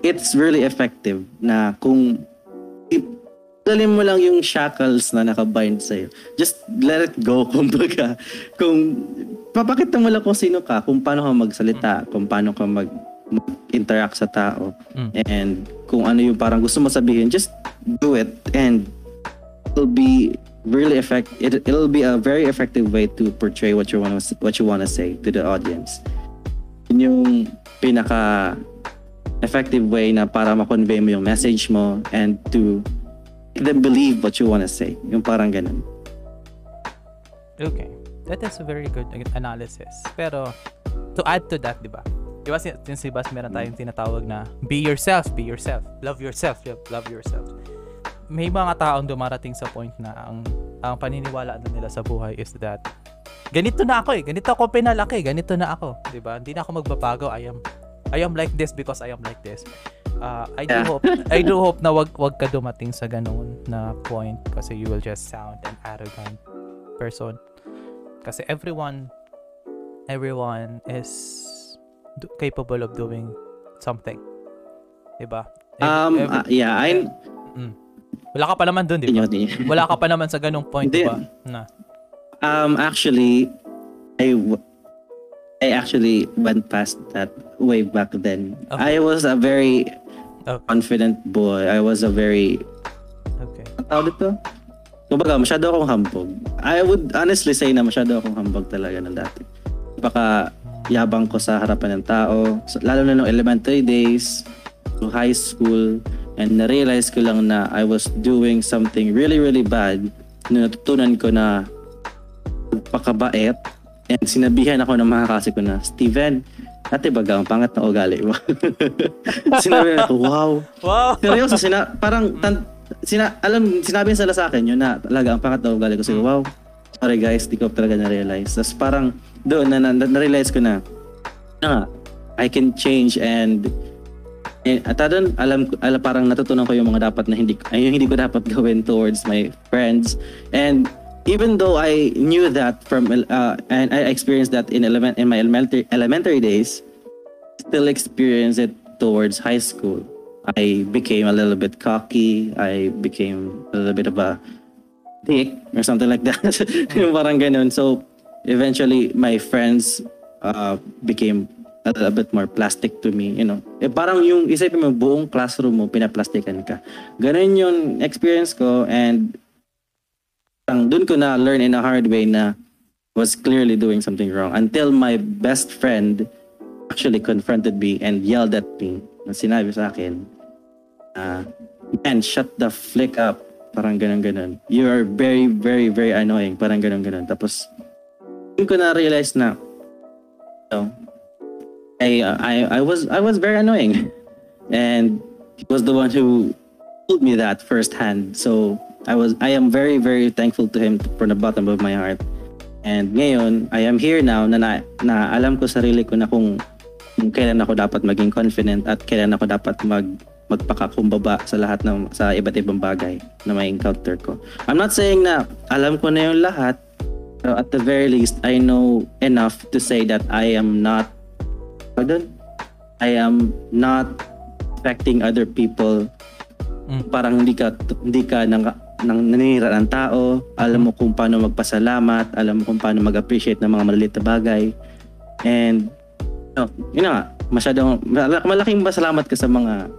it's really effective na kung dalhin mo lang yung shackles na nakabind sa'yo. Just let it go, kumbaga. Kung papakita mo lang kung sino ka, kung paano ka magsalita, kung paano ka mag-interact sa tao, and kung ano yung parang gusto mo sabihin, just do it, and it'll be a very effective way to portray what you wanna say to the audience. Yun yung pinaka effective way na para ma-convey mo yung message mo and to them believe what you want to say. Yung parang ganun. Okay. That is a very good analysis. Pero, to add to that, diba si Bas, meron tayong tinatawag na be yourself. Love yourself. May mga taong dumarating sa point na ang paniniwala nila sa buhay is that ganito na ako eh. Ganito ako pinalaki. Ganito na ako. Diba? Hindi na ako magbabago. I am like this because I am like this. I do hope na wag ka dumating sa ganun na point kasi you will just sound an arrogant person. Kasi everyone is capable of doing something. Diba? Wala ka pa naman dun, diba? Wala ka pa naman sa ganung point, diba? Na. Actually, I actually went past that way back then. Okay. I was a very confident boy. I was a very... Okay. Tawag dito? Kumbaga, masyado akong hambog. I would honestly say na masyado akong hambog talaga ng dati. Baka yabang ko sa harapan ng tao. So, lalo na nung elementary days to high school. And na-realize ko lang na I was doing something really, really bad. Nung natutunan ko na pakabait. And sinabihan ako ng mga kasi ko na, Stephen, dati baga, ang pangat na ugali mo. Sinabi ako, wow. Seryoso, sinabi sila sa akin yun na talaga ang pangat na ugali ko. So, wow, sorry guys, di ko talaga na-realize. Tapos parang doon, na-realize ko na I can change and at doon, parang natutunan ko yung mga dapat na hindi ko dapat gawin towards my friends. And even though I knew that and I experienced that in my elementary days, still experienced it towards high school. I became a little bit cocky. I became a little bit of a dick or something like that. Parang ganun. So eventually, my friends became a little bit more plastic to me. You know, parang yung isipin mo buong classroom mo pinaplastikan ka. Ganun yung experience ko, and doon ko na learn in a hard way na was clearly doing something wrong until my best friend actually confronted me and yelled at me. Sinabi sa akin, man, shut the flick up. Parang ganun. You are very, very, very annoying. Parang ganun. Tapos, doon ko na realize na, you know, I was very annoying. And he was the one who told me that firsthand. So, I am very, very thankful to him from the bottom of my heart. And ngayon, I am here now na alam ko sarili ko na kung kailan ako dapat maging confident at kailan ako dapat magpakakumbaba sa lahat ng sa iba't ibang bagay na may encounter ko. I'm not saying na alam ko na yung lahat, pero at the very least, I know enough to say that I am not affecting other people. Parang hindi ka nang naninira ng tao, alam mo kung paano magpasalamat, alam mo kung paano mag-appreciate ng mga maliliit na bagay. And, malaking pasalamat ka sa mga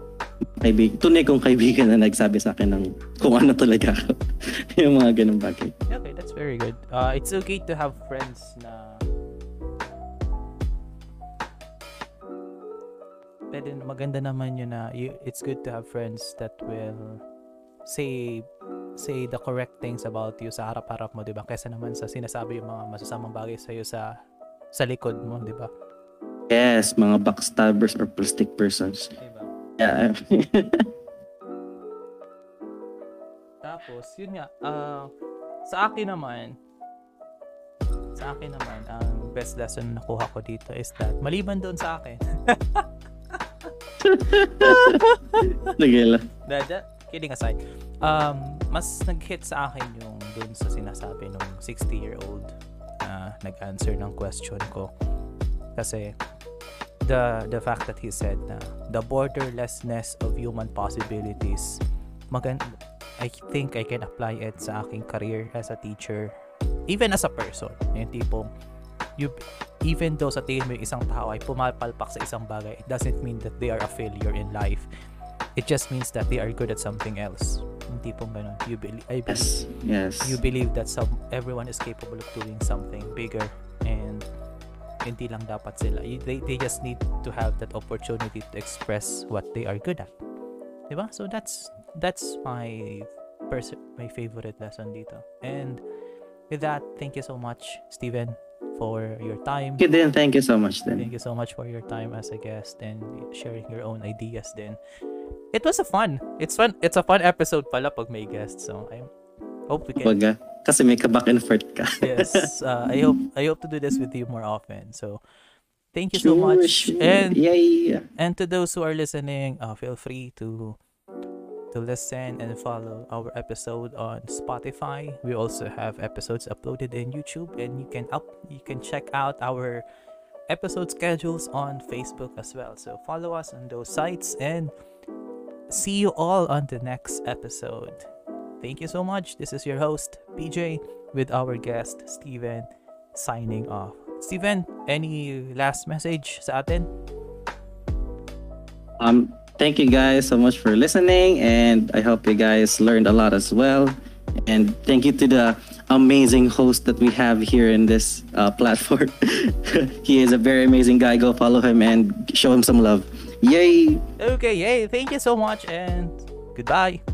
kaibigan, tunay kong kaibigan na nagsabi sa akin ng kung ano talaga ako. Yung mga ganung bagay. Okay, that's very good. It's okay to have friends na pwede, maganda naman yun na it's good to have friends that will say the correct things about you sa harap-harap mo, diba? Kesa naman sa sinasabi yung mga masasamang bagay sa'yo sa likod mo, diba? Yes, mga backstabbers or plastic persons. Diba? Yeah. Tapos, yun nga, sa akin naman, ang best lesson na nakuha ko dito is that, maliban doon sa akin, kidding aside, mas nag-hit sa akin yung dun sa sinasabi nung 60-year-old na nag-answer ng question ko, kasi the fact that he said na the borderlessness of human possibilities, I think I can apply it sa aking career as a teacher, even as a person. Yung tipong even though sa tingin mo yung isang tao ay pumapalpak sa isang bagay, it doesn't mean that they are a failure in life. It just means that they are good at something else. Yung tipong ganun. You believe that everyone is capable of doing something bigger, and hindi lang dapat sila. They just need to have that opportunity to express what they are good at. Diba? So that's my favorite lesson dito. And with that, thank you so much, Stephen, for your time. Thank you so much then. Thank you so much for your time as a guest and sharing your own ideas then. It was fun. It's a fun episode pala pag may guest. So I hope we can. Kasi may kabak and forth ka. Yes. I hope to do this with you more often. So thank you so much. Sure. And and to those who are listening, feel free to listen and follow our episode on Spotify. We also have episodes uploaded in YouTube, and you can check out our episode schedules on Facebook as well. So follow us on those sites, and see you all on the next episode. Thank you so much. This is your host, PJ, with our guest, Stephen, signing off. Stephen, any last message sa atin? Thank you guys so much for listening, and I hope you guys learned a lot as well. And thank you to the amazing host that we have here in this platform. He is a very amazing guy. Go follow him and show him some love. Yay! Okay, yay! Thank you so much, and goodbye!